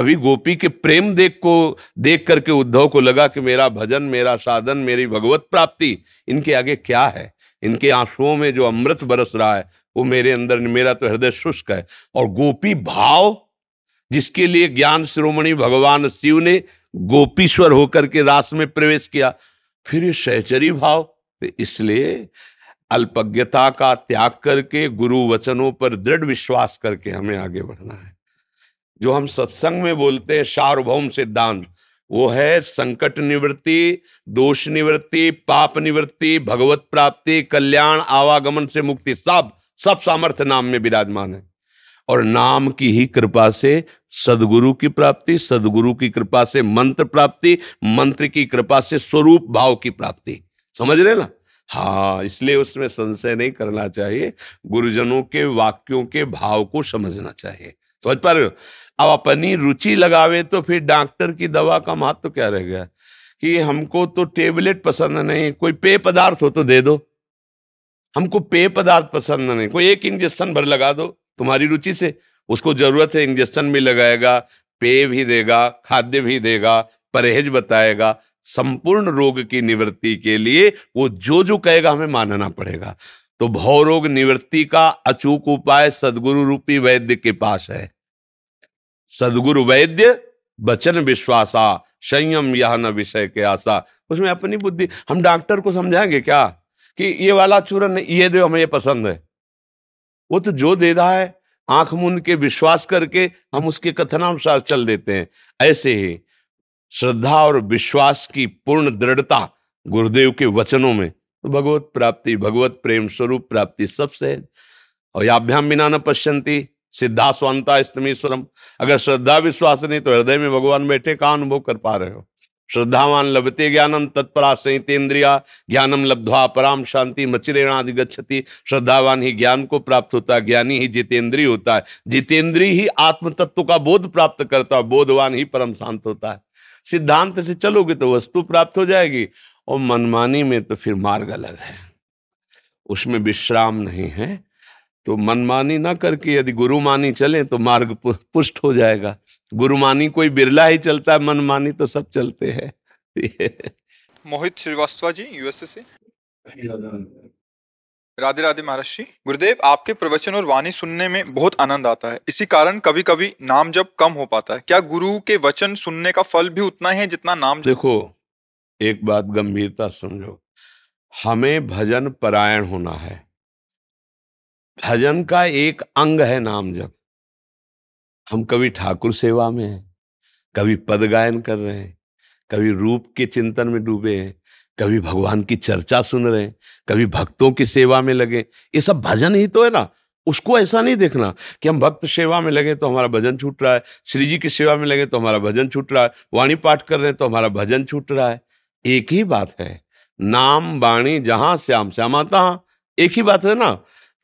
अभी गोपी के प्रेम देख करके उद्धव को लगा कि मेरा भजन, मेरा साधन, मेरी भगवत प्राप्ति इनके आगे क्या है? इनके आंसुओं में जो अमृत बरस रहा है वो मेरे अंदर, मेरा तो हृदय शुष्क है। और गोपी भाव जिसके लिए ज्ञान शिरोमणि भगवान शिव ने गोपीश्वर होकर के रास में प्रवेश किया, फिर सहचरी भाव। इसलिए अल्पज्ञता का त्याग करके गुरु वचनों पर दृढ़ विश्वास करके हमें आगे बढ़ना है। जो हम सत्संग में बोलते हैं सार्वभौम सिद्धांत, वो है संकट निवृत्ति, दोष निवृत्ति, पाप निवृत्ति, भगवत प्राप्ति, कल्याण, आवागमन से मुक्ति, सब सामर्थ्य नाम में विराजमान है। और नाम की ही कृपा से सद्गुरु की प्राप्ति, सद्गुरु की कृपा से मंत्र प्राप्ति, मंत्र की कृपा से स्वरूप भाव की प्राप्ति, समझ रहे ना? हाँ, इसलिए उसमें संशय नहीं करना चाहिए, गुरुजनों के वाक्यों के भाव को समझना चाहिए, समझ पा रहे हो? अब अपनी रुचि लगावे तो फिर डॉक्टर की दवा का महत्व तो क्या रह गया कि हमको तो टेबलेट पसंद नहीं, कोई पेय पदार्थ हो तो दे दो, हमको पेय पदार्थ पसंद नहीं, कोई एक इंजेक्शन भर लगा दो तुम्हारी रुचि से। उसको जरूरत है इंजेक्शन भी लगाएगा, पेय भी देगा, खाद्य भी देगा, परहेज बताएगा। संपूर्ण रोग की निवृत्ति के लिए वो जो जो कहेगा हमें मानना पड़ेगा। तो भवरोग निवृत्ति का अचूक उपाय सदगुरु रूपी वैद्य के पास है। सदगुरु वैद्य वचन विश्वासा, संयम यह न विषय के आशा। उसमें अपनी बुद्धि, हम डॉक्टर को समझाएंगे क्या कि ये वाला चूरन ये दे, हमें ये पसंद है? वो तो जो दे रहा है आंख मूंद के विश्वास करके हम उसके कथनानुसार चल देते हैं। ऐसे ही श्रद्धा और विश्वास की पूर्ण दृढ़ता गुरुदेव के वचनों में, तो भगवत प्राप्ति, भगवत प्रेम स्वरूप प्राप्ति सबसे। और याभ्याम बिना न पश्यंती सिद्धा स्वांता स्तमीश्वरम। अगर श्रद्धा विश्वास नहीं तो हृदय में भगवान बैठे का अनुभव कर पा रहे हो? श्रद्धावान लभते ज्ञानम तत्परा संहितेन्द्रिया ज्ञानम लब्ध्वा पराम शांति मचिरेणादि गच्छति। श्रद्धावान ही ज्ञान को प्राप्त होता है, ज्ञानी ही जितेंद्रिय होता है, जितेंद्रिय ही आत्म तत्व का बोध प्राप्त करता है, बोधवान ही परम शांत होता है। सिद्धांत से चलोगे तो वस्तु प्राप्त हो जाएगी, और मनमानी में तो फिर मार्ग अलग है, उसमें विश्राम नहीं है। तो मनमानी ना करके यदि गुरुमानी चले तो मार्ग पुष्ट हो जाएगा। गुरुमानी कोई बिरला ही चलता है, मनमानी तो सब चलते हैं। मोहित श्रीवास्तव जी यूएसए से, राधे राधे महाराष्ट्री। गुरुदेव, आपके प्रवचन और वाणी सुनने में बहुत आनंद आता है, इसी कारण कभी कभी नाम जप कम हो पाता है। क्या गुरु के वचन सुनने का फल भी उतना है जितना नाम? देखो, एक बात गंभीरता समझो, हमें भजन परायण होना है। भजन का एक अंग है नाम जप। हम कभी ठाकुर सेवा में हैं, कभी पद गायन कर रहे हैं, कभी रूप के चिंतन में डूबे हैं, कभी भगवान की चर्चा सुन रहे हैं, कभी भक्तों की सेवा में लगे। ये सब भजन ही तो है ना। उसको ऐसा नहीं देखना कि हम भक्त सेवा में लगे तो हमारा भजन छूट रहा है, श्री जी की सेवा में लगे तो हमारा भजन छूट रहा है, वाणी पाठ कर रहे हैं तो हमारा भजन छूट रहा है। एक ही बात है, नाम वाणी जहां श्याम श्यामा तहां, एक ही बात है ना।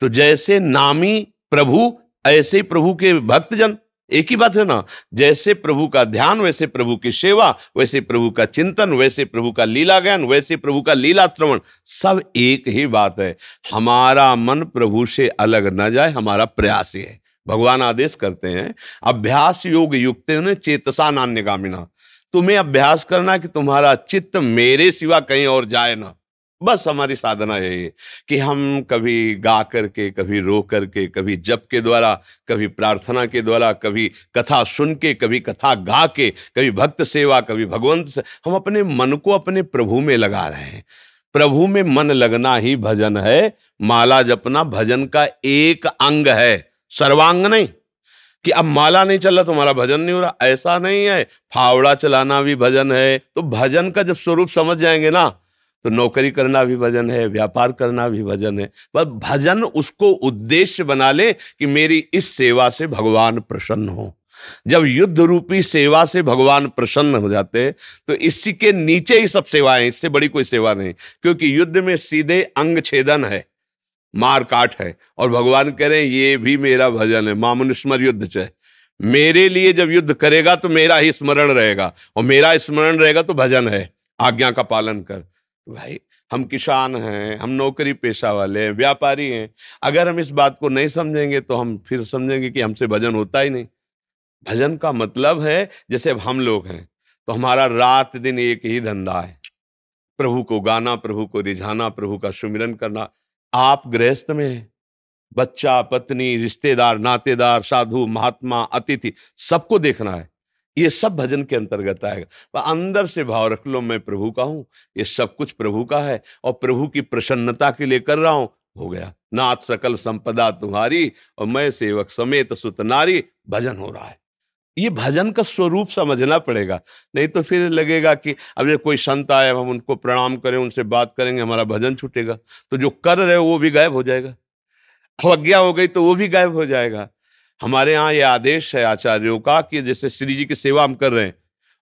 तो जैसे नामी प्रभु ऐसे प्रभु के भक्तजन, एक ही बात है ना। जैसे प्रभु का ध्यान वैसे प्रभु की सेवा, वैसे प्रभु का चिंतन, वैसे प्रभु का लीला ज्ञान, वैसे प्रभु का लीला श्रवण, सब एक ही बात है। हमारा मन प्रभु से अलग न जाए, हमारा प्रयास ही है। भगवान आदेश करते हैं, अभ्यास योग युक्तेन चेतसा नान्यगामिना। तुम्हें अभ्यास करना कि तुम्हारा चित्त मेरे सिवा कहीं और जाए ना। बस हमारी साधना यही है कि हम कभी गा करके, कभी रो करके, कभी जप के द्वारा, कभी प्रार्थना के द्वारा, कभी कथा सुन के, कभी कथा गा के, कभी भक्त सेवा, कभी भगवंत से, हम अपने मन को अपने प्रभु में लगा रहे हैं। प्रभु में मन लगना ही भजन है। माला जपना भजन का एक अंग है, सर्वांग नहीं कि अब माला नहीं चल रहा तुम्हारा भजन नहीं हो रहा, ऐसा नहीं है। फावड़ा चलाना भी भजन है। तो भजन का जब स्वरूप समझ जाएंगे ना, तो नौकरी करना भी भजन है, व्यापार करना भी भजन है। बस भजन उसको उद्देश्य बना ले कि मेरी इस सेवा से भगवान प्रसन्न हो। जब युद्ध रूपी सेवा से भगवान प्रसन्न हो जाते, तो इसी के नीचे ही सब सेवाएं, इससे बड़ी कोई सेवा नहीं, क्योंकि युद्ध में सीधे अंग छेदन है, मार काट है। और भगवान कह रहे हैं ये भी मेरा भजन है। मामनुस्मर युद्ध चाहे मेरे लिए, जब युद्ध करेगा तो मेरा ही स्मरण रहेगा, और मेरा स्मरण रहेगा तो भजन है। आज्ञा का पालन कर। तो भाई, हम किसान हैं, हम नौकरी पेशा वाले हैं, व्यापारी हैं, अगर हम इस बात को नहीं समझेंगे तो हम फिर समझेंगे कि हमसे भजन होता ही नहीं। भजन का मतलब है, जैसे अब हम लोग हैं तो हमारा रात दिन एक ही धंधा है, प्रभु को गाना, प्रभु को रिझाना, प्रभु का सुमिरन करना। आप गृहस्थ में हैं, बच्चा, पत्नी, रिश्तेदार, नातेदार, साधु, महात्मा, अतिथि, सबको देखना है। ये सब भजन के अंतर्गत आएगा। अंदर से भाव रख लो, मैं प्रभु का हूँ, ये सब कुछ प्रभु का है, और प्रभु की प्रसन्नता के लिए कर रहा हूँ, हो गया। नाथ सकल संपदा तुम्हारी और मैं सेवक समेत सुत नारी, भजन हो रहा है। ये भजन का स्वरूप समझना पड़ेगा, नहीं तो फिर लगेगा कि अब ये कोई संत आए, हम उनको प्रणाम करें, उनसे बात करेंगे, हमारा भजन छूटेगा। तो जो कर रहे हो वो भी गायब हो जाएगा, अवज्ञा हो गई तो वो भी गायब हो जाएगा। हमारे यहाँ ये आदेश है आचार्यों का कि जैसे श्री जी की सेवा हम कर रहे हैं,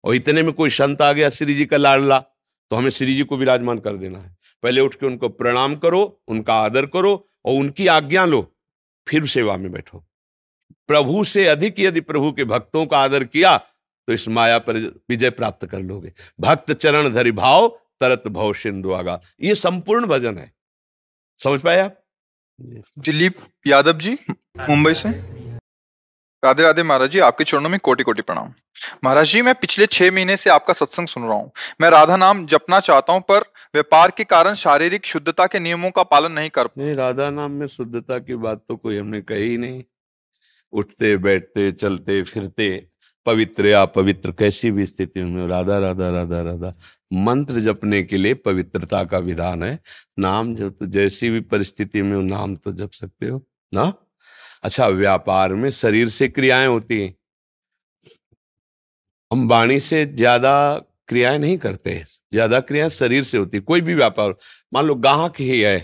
और इतने में कोई संत आ गया श्री जी का लाडला, तो हमें श्री जी को विराजमान कर देना है। पहले उठ के उनको प्रणाम करो, उनका आदर करो और उनकी आज्ञा लो, फिर सेवा में बैठो। प्रभु से अधिक यदि प्रभु के भक्तों का आदर किया तो इस माया पर विजय प्राप्त कर लोगे। भक्त चरण धरि भाव तरत भव सिंधु आगा। ये संपूर्ण भजन है। समझ पाए आप? दिलीप यादव जी मुंबई से, राधे राधे महाराज जी, आपके चरणों में कोटि कोटि प्रणाम। महाराज जी, मैं पिछले 6 महीने से आपका सत्संग सुन रहा हूँ। मैं राधा नाम जपना चाहता हूँ, पर व्यापार के कारण शारीरिक शुद्धता के नियमों का पालन नहीं कर पाता। नहीं, राधा नाम में शुद्धता की बात तो कोई हमने कही नहीं। उठते बैठते चलते फिरते पवित्र या पवित्र कैसी भी स्थिति में राधा राधा राधा राधा मंत्र जपने के लिए पवित्रता का विधान है। नाम जो तो जैसी भी परिस्थिति में नाम तो जप सकते हो ना। अच्छा, व्यापार में शरीर से क्रियाएं होती हैं, हम वाणी से ज्यादा क्रियाएं नहीं करते। ज्यादा क्रियाएं शरीर से होती। कोई भी व्यापार, मान लो ग्राहक ही है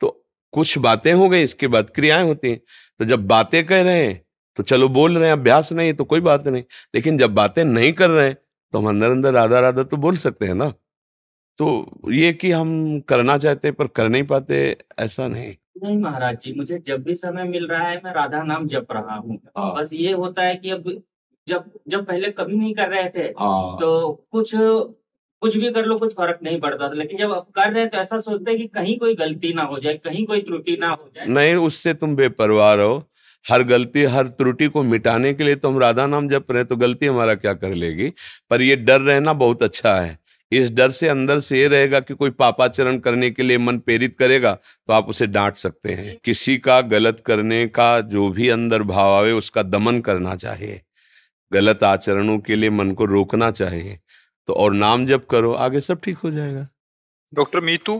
तो कुछ बातें हो गई, इसके बाद क्रियाएं होती हैं। तो जब बातें कह रहे हैं तो चलो बोल रहे हैं, अभ्यास नहीं तो कोई बात नहीं। लेकिन जब बातें नहीं कर रहे हैं तो हम अंदर अंदर राधा राधा तो बोल सकते हैं ना। तो ये कि हम करना चाहते पर कर नहीं पाते, ऐसा नहीं। नहीं महाराज जी, मुझे जब भी समय मिल रहा है मैं राधा नाम जप रहा हूँ। बस ये होता है कि अब जब पहले कभी नहीं कर रहे थे तो कुछ भी कर लो कुछ फर्क नहीं पड़ता था, लेकिन जब आप कर रहे हैं तो ऐसा सोचते हैं कि कहीं कोई गलती ना हो जाए, कहीं कोई त्रुटि ना हो जाए। नहीं, उससे तुम बेपरवाह हो। हर गलती हर त्रुटि को मिटाने के लिए तो हम राधा नाम जप रहे हैं, तो गलती हमारा क्या कर लेगी। पर ये डर रहना बहुत अच्छा है। इस डर से अंदर से ये रहेगा कि कोई पापाचरण करने के लिए मन प्रेरित करेगा तो आप उसे डांट सकते हैं। किसी का गलत करने का जो भी अंदर भाव आवे उसका दमन करना चाहिए। गलत आचरणों के लिए मन को रोकना चाहिए। तो और नाम जप करो, आगे सब ठीक हो जाएगा। डॉक्टर मीतू,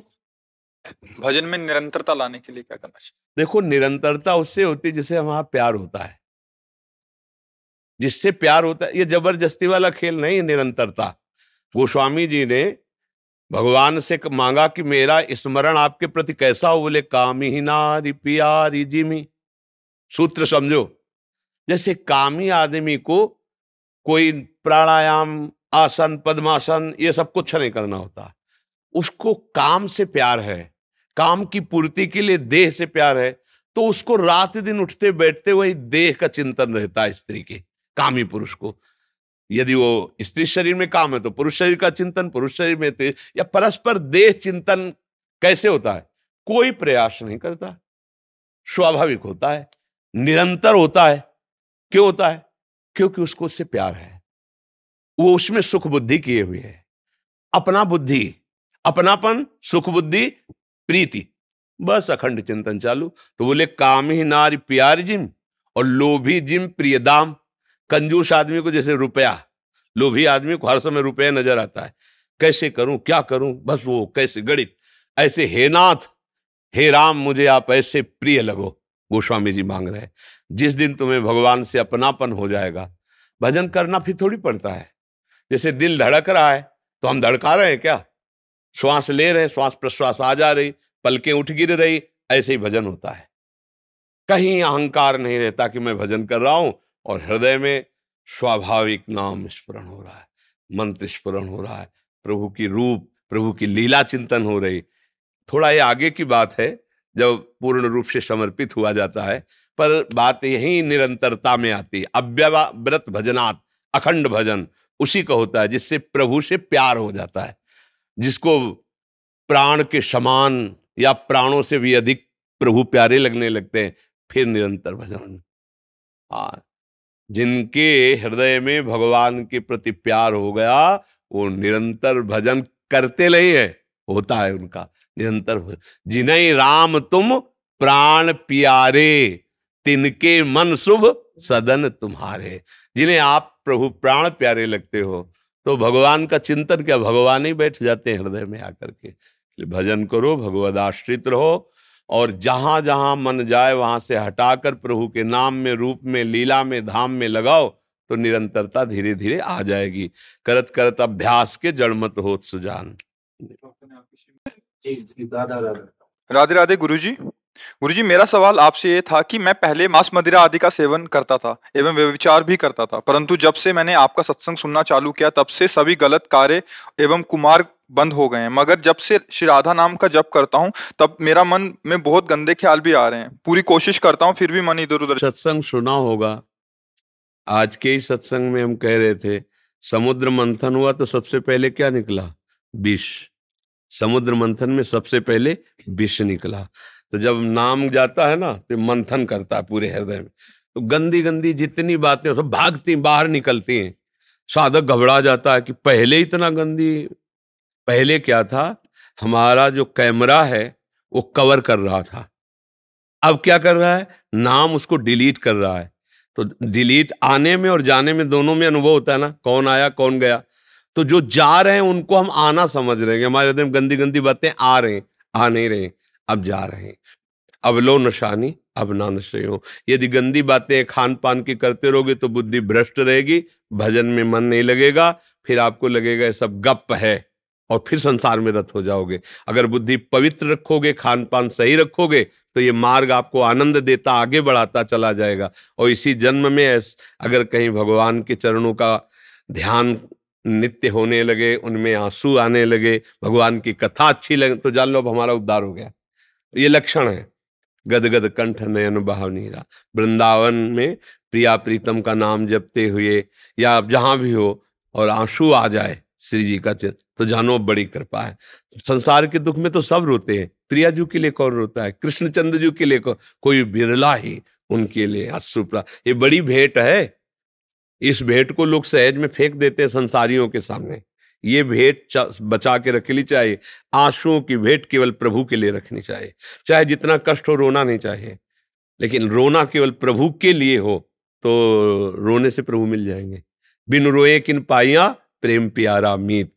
भजन में निरंतरता लाने के लिए क्या करना चाहिए? देखो, निरंतरता उससे होती है जिससे हमारा प्यार होता है, जिससे प्यार होता है। ये जबरदस्ती वाला खेल नहीं है निरंतरता। गोस्वामी जी ने भगवान से मांगा कि मेरा स्मरण आपके प्रति कैसा हो। बोले कामी नारी प्यारी जिमी। सूत्र समझो, जैसे कामी आदमी को कोई प्राणायाम आसन पद्मासन ये सब कुछ नहीं करना होता। उसको काम से प्यार है, काम की पूर्ति के लिए देह से प्यार है, तो उसको रात दिन उठते बैठते वही देह का चिंतन रहता है स्त्री के। कामी पुरुष को, यदि वो स्त्री शरीर में काम है तो पुरुष शरीर का चिंतन, पुरुष शरीर में देह, या परस्पर देह चिंतन। कैसे होता है? कोई प्रयास नहीं करता, स्वाभाविक होता है, निरंतर होता है। क्यों होता है? क्योंकि उसको उससे प्यार है, वो उसमें सुख बुद्धि किए हुए है। अपना बुद्धि, अपनापन, सुख बुद्धि, प्रीति, बस अखंड चिंतन चालू। तो बोले काम ही नारी प्यार जिम। और लोभी जिम प्रिय दाम। कंजूस आदमी को जैसे रुपया, लोभी आदमी को हर समय रुपया नजर आता है। कैसे करूं क्या करूं, बस वो कैसे गणित। ऐसे हे नाथ हे राम मुझे आप ऐसे प्रिय लगो, गोस्वामी जी मांग रहे हैं। जिस दिन तुम्हें भगवान से अपनापन हो जाएगा, भजन करना फिर थोड़ी पड़ता है। जैसे दिल धड़क रहा है तो हम धड़का रहे हैं क्या? श्वास ले रहे, श्वास प्रश्वास आ जा रही, पलकें उठ गिर रही, ऐसे ही भजन होता है। कहीं अहंकार नहीं रहता कि मैं भजन कर रहा हूं, और हृदय में स्वाभाविक नाम स्मरण हो रहा है, मंत्र स्मरण हो रहा है, प्रभु की रूप प्रभु की लीला चिंतन हो रही। थोड़ा ये आगे की बात है जब पूर्ण रूप से समर्पित हुआ जाता है, पर बात यही निरंतरता में आती है। अव्यवव्रत भजनात्, अखंड भजन उसी का होता है जिससे प्रभु से प्यार हो जाता है, जिसको प्राण के समान या प्राणों से भी अधिक प्रभु प्यारे लगने लगते हैं। फिर निरंतर भजन। जिनके हृदय में भगवान के प्रति प्यार हो गया वो निरंतर भजन करते नहीं है, होता है उनका निरंतर भजन। जिन्हें राम तुम प्राण प्यारे, तिनके मन शुभ सदन तुम्हारे। जिन्हें आप प्रभु प्राण प्यारे लगते हो तो भगवान का चिंतन क्या, भगवान ही बैठ जाते हैं हृदय में आकर के। भजन करो, भगवद आश्रित रहो, और जहां जहां मन जाए वहां से हटाकर प्रभु के नाम में, रूप में, लीला में, धाम में लगाओ तो निरंतरता धीरे धीरे आ जाएगी। करत करत अभ्यास के जड़ मत होत सुजान। राधे राधे गुरुजी। गुरुजी, मेरा सवाल आपसे ये था कि मैं पहले मांस मदिरा आदि का सेवन करता था एवं व्यभिचार भी करता था, परंतु जब से मैंने आपका सत्संग सुनना चालू किया तब से सभी गलत कार्य एवं कुमार्ग बंद हो गए हैं। मगर जब से श्री राधा नाम का जप करता हूँ तब मेरा मन में बहुत गंदे ख्याल भी आ रहे हैं। पूरी कोशिश करता हूँ फिर भी मन इधर उधर। सत्संग सुना होगा, आज के ही सत्संग में हम कह रहे थे समुद्र मंथन हुआ तो सबसे पहले क्या निकला? विष। समुद्र मंथन में सबसे पहले विष निकला। तो जब नाम जाता है ना तो मंथन करता है पूरे हृदय में, तो गंदी गंदी जितनी बातें सब भागती बाहर निकलती हैं। साधक घबरा जाता है कि पहले इतना गंदी, पहले क्या था, हमारा जो कैमरा है वो कवर कर रहा था, अब क्या कर रहा है, नाम उसको डिलीट कर रहा है। तो डिलीट आने में और जाने में दोनों में अनुभव होता है ना, कौन आया कौन गया। तो जो जा रहे हैं उनको हम आना समझ रहे हैं, हमारे हृदय में गंदी गंदी बातें आ रही हैं, आ नहीं रहे, अब जा रहे हैं। अब लो नशानी अब ना नशे हो, यदि गंदी बातें खान पान की करते रहोगे तो बुद्धि भ्रष्ट रहेगी, भजन में मन नहीं लगेगा, फिर आपको लगेगा ये सब गप है और फिर संसार में रत हो जाओगे। अगर बुद्धि पवित्र रखोगे, खान पान सही रखोगे, तो ये मार्ग आपको आनंद देता, आगे बढ़ाता चला जाएगा। और इसी जन्म में अगर कहीं भगवान के चरणों का ध्यान नित्य होने लगे, उनमें आंसू आने लगे, भगवान की कथा अच्छी लगे, तो जान लो अब हमारा उद्धार हो गया। ये लक्षण है। गदगद कंठ नयन बहाव नीरा, वृंदावन में प्रिया प्रीतम का नाम जपते हुए या आप जहाँ भी हो और आंसू आ जाए श्री जी का चित्र, तो जानो बड़ी कृपा है। संसार के दुख में तो सब रोते हैं, प्रिया जी के लिए कौन रोता है, कृष्णचंद्र जी के लिए कौन, कोई बिरला ही उनके लिए अश्रुप्रा। ये बड़ी भेंट है, इस भेंट को लोग सहज में फेंक देते हैं संसारियों के सामने। ये भेंट बचा के रखनी चाहिए, आंसुओं की भेंट केवल प्रभु के लिए रखनी चाहिए। चाहे जितना कष्ट हो, रोना नहीं चाहिए, लेकिन रोना केवल प्रभु के लिए हो, तो रोने से प्रभु मिल जाएंगे। बिन रोए किन पाइया प्रेम प्यारा मीत।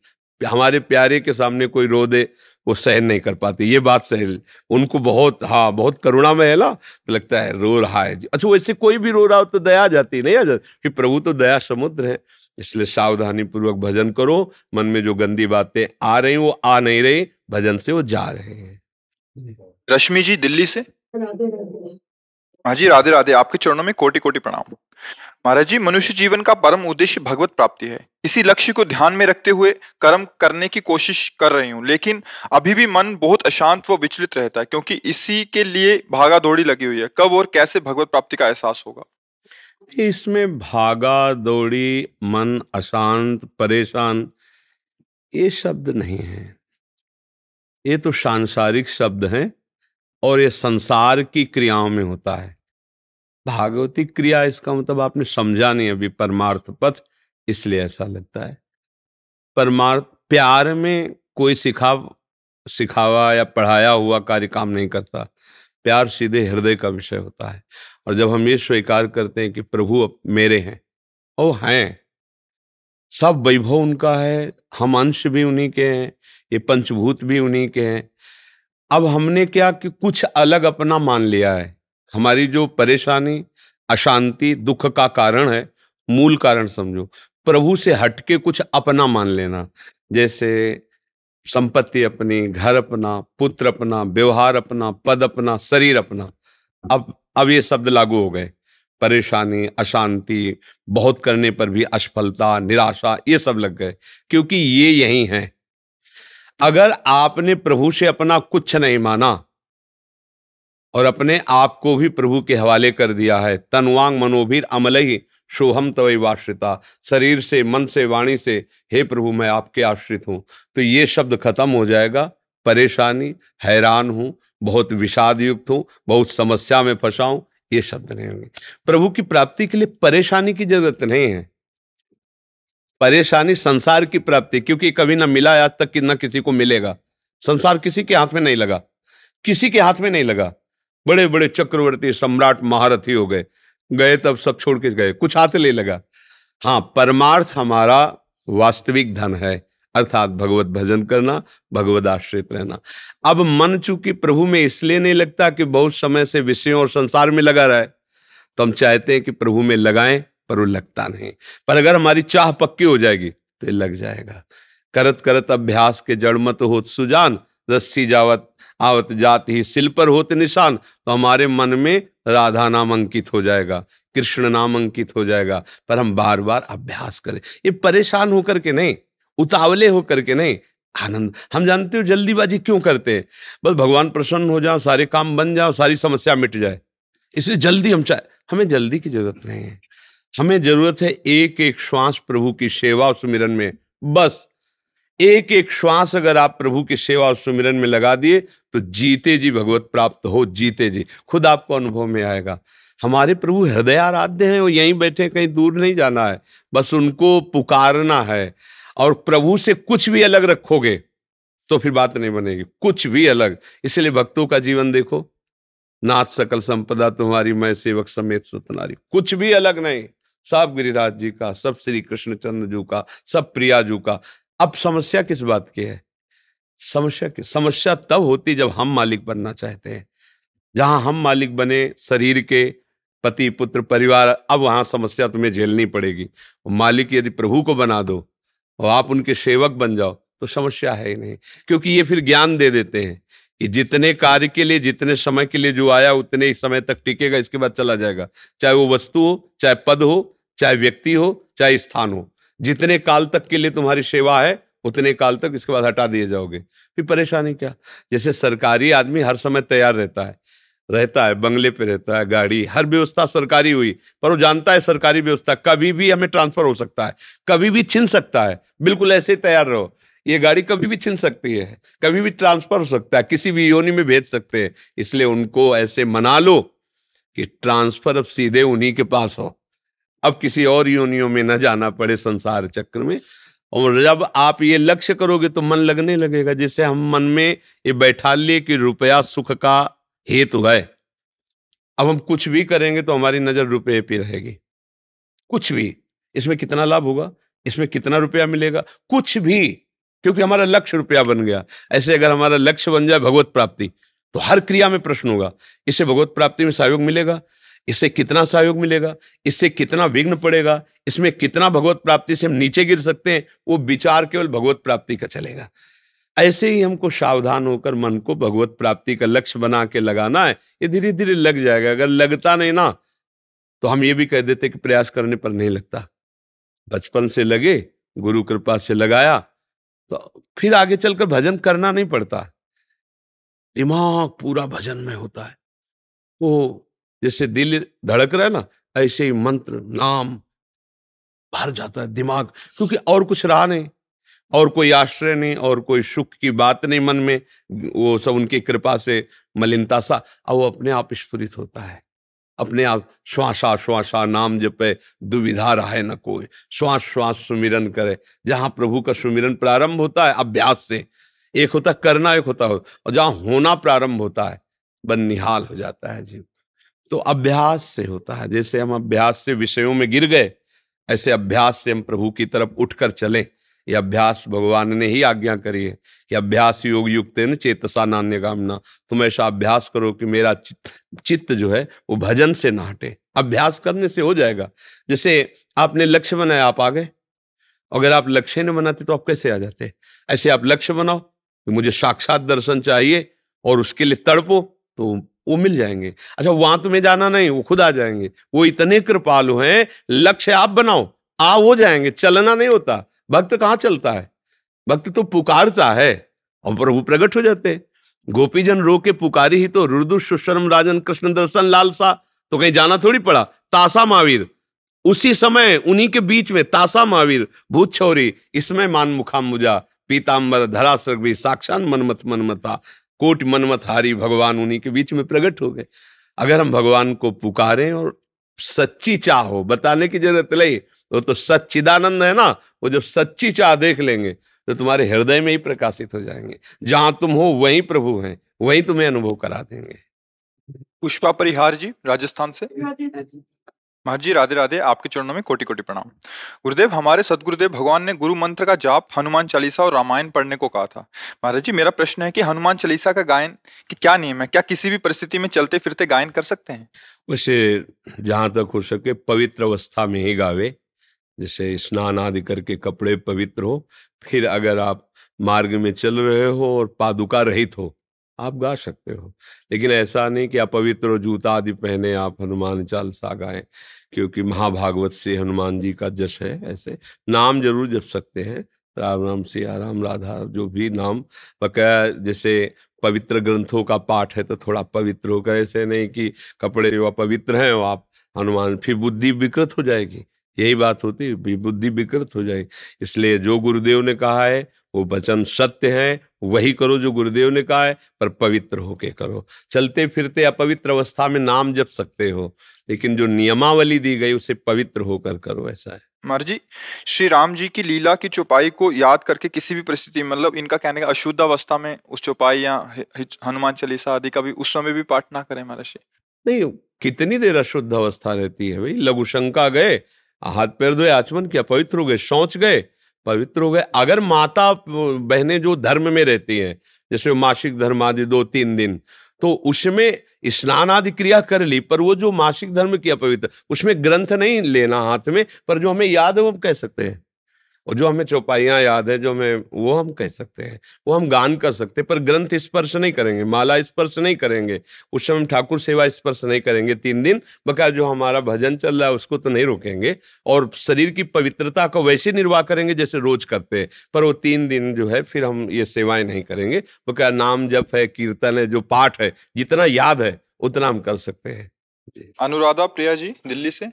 हमारे प्यारे के सामने कोई रो दे वो सहन नहीं कर पाते, ये बात सहन उनको बहुत, हाँ बहुत करुणामय है ना, तो लगता है रो रहा है। अच्छा वैसे कोई भी रो रहा हो तो दया जाती नहीं आ जाती, कि प्रभु तो दया समुद्र है। इसलिए सावधानी पूर्वक भजन करो, मन में जो गंदी बातें आ रही वो आ नहीं रही, भजन से वो जा रहे हैं। रश्मि जी दिल्ली से, हाँ जी राधे राधे, आपके चरणों में कोटि कोटि प्रणाम। महाराज जी, मनुष्य जीवन का परम उद्देश्य भगवत प्राप्ति है, इसी लक्ष्य को ध्यान में रखते हुए कर्म करने की कोशिश कर रही हूँ, लेकिन अभी भी मन बहुत अशांत व विचलित रहता है, क्योंकि इसी के लिए भागा दौड़ी लगी हुई है। कब और कैसे भगवत प्राप्ति का एहसास होगा? इसमें भागा दौड़ी, मन अशांत, परेशान, ये शब्द नहीं है, ये तो सांसारिक शब्द है और ये संसार की क्रियाओं में होता है। भागवतिक क्रिया, इसका मतलब आपने समझा नहीं अभी परमार्थ पथ, इसलिए ऐसा लगता है। परमार्थ प्यार में कोई सिखावा या पढ़ाया हुआ कार्य काम नहीं करता, प्यार सीधे हृदय का विषय होता है। और जब हम ये स्वीकार करते हैं कि प्रभु मेरे हैं, ओ हैं, सब वैभव उनका है, हम अंश भी उन्हीं के हैं, ये पंचभूत भी उन्हीं के हैं। अब हमने क्या कि कुछ अलग अपना मान लिया है। हमारी जो परेशानी, अशांति, दुख का कारण है, मूल कारण समझो, प्रभु से हटके कुछ अपना मान लेना, जैसे संपत्ति अपनी, घर अपना, पुत्र अपना, व्यवहार अपना, पद अपना, शरीर अपना। अब ये शब्द लागू हो गए, परेशानी, अशांति, बहुत करने पर भी असफलता, निराशा, ये सब लग गए, क्योंकि ये यही हैं। अगर आपने प्रभु से अपना कुछ नहीं माना और अपने आप को भी प्रभु के हवाले कर दिया है, तनवांग मनोभीर अमलही सोहम तवई वाश्रिता, शरीर से, मन से, वाणी से, हे प्रभु मैं आपके आश्रित हूँ, तो ये शब्द खत्म हो जाएगा। परेशानी, हैरान हूँ, बहुत विषाद युक्त हूँ, बहुत समस्या में फंसा हूँ, ये शब्द नहीं होंगे। प्रभु की प्राप्ति के लिए परेशानी की जरूरत नहीं है। परेशानी संसार की प्राप्ति, क्योंकि कभी ना मिला आज तक, कि ना किसी को मिलेगा। संसार किसी के हाथ में नहीं लगा, किसी के हाथ में नहीं लगा। बड़े बड़े चक्रवर्ती, सम्राट, महारथी हो गए, गए तब सब छोड़ के गए, कुछ हाथ ले लगा। हाँ, परमार्थ हमारा वास्तविक धन है, अर्थात भगवत भजन करना, भगवत आश्रित रहना। अब मन चूंकि प्रभु में इसलिए नहीं लगता कि बहुत समय से विषयों और संसार में लगा रहा है, तो हम चाहते हैं कि प्रभु में लगाएं, पर वो लगता नहीं। पर अगर हमारी चाह पक्की हो जाएगी तो ये लग जाएगा। करत करत अभ्यास के जड़ मत होत सुजान, रस्सी जावत आवत जात ही सिल पर होत निशान। तो हमारे मन में राधा नाम अंकित हो जाएगा, कृष्ण नाम अंकित हो जाएगा, पर हम बार बार अभ्यास करें। ये परेशान होकर के नहीं, उतावले होकर के नहीं, आनंद। हम जानते हो जल्दीबाजी क्यों करते हैं, बस भगवान प्रसन्न हो जाओ, सारे काम बन जाओ, सारी समस्या मिट जाए, इसलिए जल्दी हम चाहे। हमें जल्दी की जरूरत नहीं है, हमें जरूरत है एक एक श्वास प्रभु की सेवा और सुमिरन में। बस एक एक श्वास अगर आप प्रभु की सेवा और सुमिरन में लगा दिए तो जीते जी भगवत प्राप्त हो, जीते जी। खुद आपको अनुभव में आएगा। हमारे प्रभु हृदय आराध्य हैं, वो यहीं बैठे, कहीं दूर नहीं जाना है, बस उनको पुकारना है। और प्रभु से कुछ भी अलग रखोगे तो फिर बात नहीं बनेगी, कुछ भी अलग। इसलिए भक्तों का जीवन देखो, नाथ सकल संपदा तुम्हारी, मैं सेवक समेत सतनारी। कुछ भी अलग नहीं, सब गिरिराज जी का, सब श्री कृष्णचंद्र जी का, सब प्रिया जी का। अब समस्या किस बात की है? समस्या तब होती जब हम मालिक बनना चाहते हैं। जहां हम मालिक बने शरीर के, पति, पुत्र, परिवार, अब वहां समस्या तुम्हें झेलनी पड़ेगी। मालिक यदि प्रभु को बना दो और आप उनके सेवक बन जाओ तो समस्या है ही नहीं, क्योंकि ये फिर ज्ञान दे देते हैं कि जितने कार्य के लिए, जितने समय के लिए जो आया उतने ही समय तक टिकेगा, इसके बाद चला जाएगा। चाहे वो वस्तु हो, चाहे पद हो, चाहे व्यक्ति हो, चाहे स्थान हो, जितने काल तक के लिए तुम्हारी सेवा है उतने काल तक, इसके बाद हटा दिए जाओगे। फिर परेशानी क्या? जैसे सरकारी आदमी हर समय तैयार रहता है, बंगले पे रहता है, गाड़ी, हर व्यवस्था सरकारी हुई, पर वो जानता है सरकारी व्यवस्था कभी भी हमें ट्रांसफर हो सकता है, कभी भी छिन सकता है। बिल्कुल ऐसे ही तैयार रहो, ये गाड़ी कभी भी छिन सकती है, कभी भी ट्रांसफर हो सकता है, किसी भी योनि में भेज सकते हैं। इसलिए उनको ऐसे मना लो कि ट्रांसफर अब सीधे उन्हीं के पास हो, अब किसी और योनियों में ना जाना पड़े संसार चक्र में। और जब आप ये लक्ष्य करोगे तो मन लगने लगेगा। जैसे हम मन में ये बैठा लिए कि रुपया सुख का हेतु है, अब हम कुछ भी करेंगे तो हमारी नजर रुपये पे रहेगी। कुछ भी, इसमें कितना लाभ होगा, इसमें कितना रुपया मिलेगा, कुछ भी, क्योंकि हमारा लक्ष्य रुपया बन गया। ऐसे अगर हमारा लक्ष्य बन जाए भगवत प्राप्ति, तो हर क्रिया में प्रश्न होगा, इससे भगवत प्राप्ति में सहयोग मिलेगा, इससे कितना सहयोग मिलेगा, इससे कितना विघ्न पड़ेगा, इसमें कितना भगवत प्राप्ति से हम नीचे गिर सकते हैं। वो विचार केवल भगवत प्राप्ति का चलेगा। ऐसे ही हमको सावधान होकर मन को भगवत प्राप्ति का लक्ष्य बना के लगाना है। ये धीरे धीरे लग जाएगा। अगर लगता नहीं ना तो हम ये भी कह देते कि प्रयास करने पर नहीं लगता। बचपन से लगे, गुरु कृपा से लगाया तो फिर आगे चलकर भजन करना नहीं पड़ता, दिमाग पूरा भजन में होता है। वो जैसे दिल धड़क रहा है ना, ऐसे ही मंत्र नाम भर जाता है दिमाग, क्योंकि और कुछ रहा नहीं, और कोई आश्रय नहीं, और कोई सुख की बात नहीं मन में। वो सब उनकी कृपा से मलिनता सा, और वो अपने आप स्फुरित होता है, अपने आप। श्वासा श्वासा नाम जपे, दुविधा रहे न कोई, श्वास श्वास सुमिरन करे। जहाँ प्रभु का सुमिरन प्रारंभ होता है अभ्यास से, एक होता करना, एक होता हो, और जहाँ होना प्रारंभ होता है बन निहाल हो जाता है जीव। तो अभ्यास से होता है। जैसे हम अभ्यास से विषयों में गिर गए, ऐसे अभ्यास से हम प्रभु की तरफ उठकर चले। ये अभ्यास भगवान ने ही आज्ञा करी है कि अभ्यास योग युक्त न चेतसा नान्य कामना। तुम ऐसा अभ्यास करो कि मेरा चित्त जो है वो भजन से ना हटे। अभ्यास करने से हो जाएगा। जैसे आपने लक्ष्य बनाया, आप आ गए। अगर आप लक्ष्य नहीं बनाते तो आप कैसे आ जाते? ऐसे आप लक्ष्य बनाओ कि मुझे साक्षात दर्शन चाहिए और उसके लिए तड़पो तो वो मिल जाएंगे। अच्छा, वहां तुम्हें जाना नहीं, वो खुद आ जाएंगे। वो इतने कृपालु हैं। लक्ष्य आप बनाओ, आ वो जाएंगे, चलना नहीं होता। भक्त कहाँ चलता है? भक्त तो पुकारता है और प्रभु प्रकट हो जाते हैं। गोपीजन रो के पुकारी ही तो, रुदु सुशर्म राजन कृष्ण दर्शन लालसा। तो कहीं जाना थोड़ी पड़ा। तासा महावीर उसी समय उन्हीं के बीच में, तासा महावीर भूत छौरी इसमें मान मुखाम मुजा, पीताम्बर धरा सर्वी साक्षात मनमथ मनमता, कोट मनमथ हारी। भगवान उन्हीं के बीच में प्रकट हो गए। अगर हम भगवान को पुकारें और सच्ची चाह हो, बताने की जरूरत नहीं, वो तो सच्चिदानंद है ना। वो जब सच्ची चाह देख लेंगे तो तुम्हारे हृदय में ही प्रकाशित हो जाएंगे। जहां तुम हो वहीं प्रभु हैं, वहीं तुम्हें अनुभव करा देंगे। पुष्पा परिहार जी राजस्थान से, महाराज जी राधे राधे, आपके चरणों में कोटि कोटि प्रणाम। गुरुदेव, हमारे सदगुरुदेव भगवान ने गुरु मंत्र का जाप, हनुमान चालीसा और रामायण पढ़ने को कहा था। महाराज जी, मेरा प्रश्न है कि हनुमान चालीसा का गायन कि क्या नियम है? क्या किसी भी परिस्थिति में चलते फिरते गायन कर सकते हैं? उसे जहां तक हो सके पवित्र अवस्था में ही गावे, जैसे स्नान आदि करके कपड़े पवित्र हो। फिर अगर आप मार्ग में चल रहे हो और पादुका रहित हो, आप गा सकते हो। लेकिन ऐसा नहीं कि आप पवित्र हो, जूता आदि पहने आप हनुमान चालीसा गाएं, क्योंकि महाभागवत से हनुमान जी का जश है। ऐसे नाम जरूर जप सकते हैं, राम राम सिया राम राधा, जो भी नाम बकाया। जैसे पवित्र ग्रंथों का पाठ है तो थोड़ा पवित्र होकर, ऐसे नहीं कि कपड़े व पवित्र हैं और आप हनुमान। फिर बुद्धि विकृत हो जाएगी, यही बात होती है, बुद्धि विकृत हो जाए। इसलिए जो गुरुदेव ने कहा है वो वचन सत्य हैं, वही करो जो गुरुदेव ने कहा है, पर पवित्र होके करो। चलते फिरते अपवित्र अवस्था में नाम जप सकते हो, लेकिन जो नियमावली दी गई उसे पवित्र होकर करो, ऐसा है। महाराज जी, श्री राम जी की लीला की चौपाई को याद करके किसी भी परिस्थिति, मतलब इनका कहने का अशुद्ध अवस्था में उस चौपाई या हनुमान चालीसा आदि का भी उस समय भी पाठ ना करें महाराज जी? नहीं, कितनी देर अशुद्ध अवस्था रहती है भाई। लघुशंका गए, हाथ पैर धोए, आचमन किया, पवित्र हो गए, शौच गए, पवित्र हो गए। अगर माता बहनें जो धर्म में रहती हैं, जैसे मासिक धर्म आदि 2-3 दिन, तो उसमें स्नान आदि क्रिया कर ली, पर वो जो मासिक धर्म किया पवित्र, उसमें ग्रंथ नहीं लेना हाथ में, पर जो हमें याद है वो हम कह सकते हैं, और जो हमें चौपाइयाँ याद है जो हमें, वो हम कह सकते हैं, वो हम गान कर सकते हैं, पर ग्रंथ स्पर्श नहीं करेंगे, माला स्पर्श नहीं करेंगे, उस समय ठाकुर सेवा स्पर्श नहीं करेंगे। 3 दिन बकाया जो हमारा भजन चल रहा है उसको तो नहीं रोकेंगे, और शरीर की पवित्रता को वैसे निर्वाह करेंगे जैसे रोज करते हैं, पर वो 3 दिन जो है फिर हम ये सेवाएं नहीं करेंगे। बकाया नाम जप है, कीर्तन है, जो पाठ है, जितना याद है उतना हम कर सकते हैं। अनुराधा प्रिया जी दिल्ली से,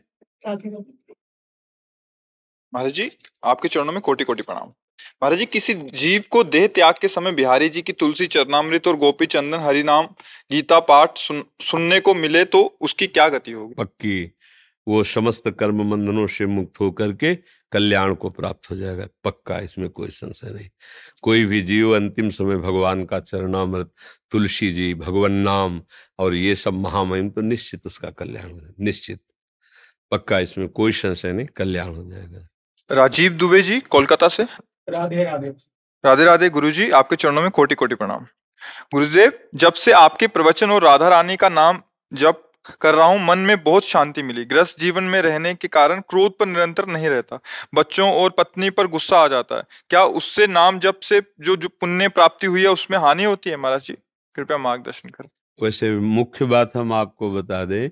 महाराज जी आपके चरणों में कोटि कोटि प्रणाम। महाराज जी, किसी जीव को देह त्याग के समय बिहारी जी की तुलसी चरणामृत और गोपी चंदन हरिनाम गीता पाठ सुनने को मिले तो उसकी क्या गति होगी? पक्की, वो समस्त कर्म बंधनों से मुक्त होकर के कल्याण को प्राप्त हो जाएगा, पक्का, इसमें कोई संशय नहीं। कोई भी जीव अंतिम समय भगवान का चरणामृत, तुलसी जी, भगवान नाम और ये सब महामहिम, तो निश्चित उसका कल्याण हो जाएगा, निश्चित, पक्का, इसमें कोई संशय नहीं, कल्याण हो जाएगा। राजीव दुबे जी कोलकाता से, राधे राधे। राधे राधे गुरुजी, आपके चरणों में कोटि कोटि प्रणाम। गुरुदेव, जब से आपके प्रवचन और राधा रानी का नाम जप कर रहा हूँ, मन में बहुत शांति मिली। ग्रस्त जीवन में रहने के कारण क्रोध पर निरंतर नहीं रहता, बच्चों और पत्नी पर गुस्सा आ जाता है। क्या उससे नाम जप से जो पुण्य प्राप्ति हुई है उसमें हानि होती है? महाराज जी कृपया मार्गदर्शन करें। वैसे मुख्य बात हम आपको बता दें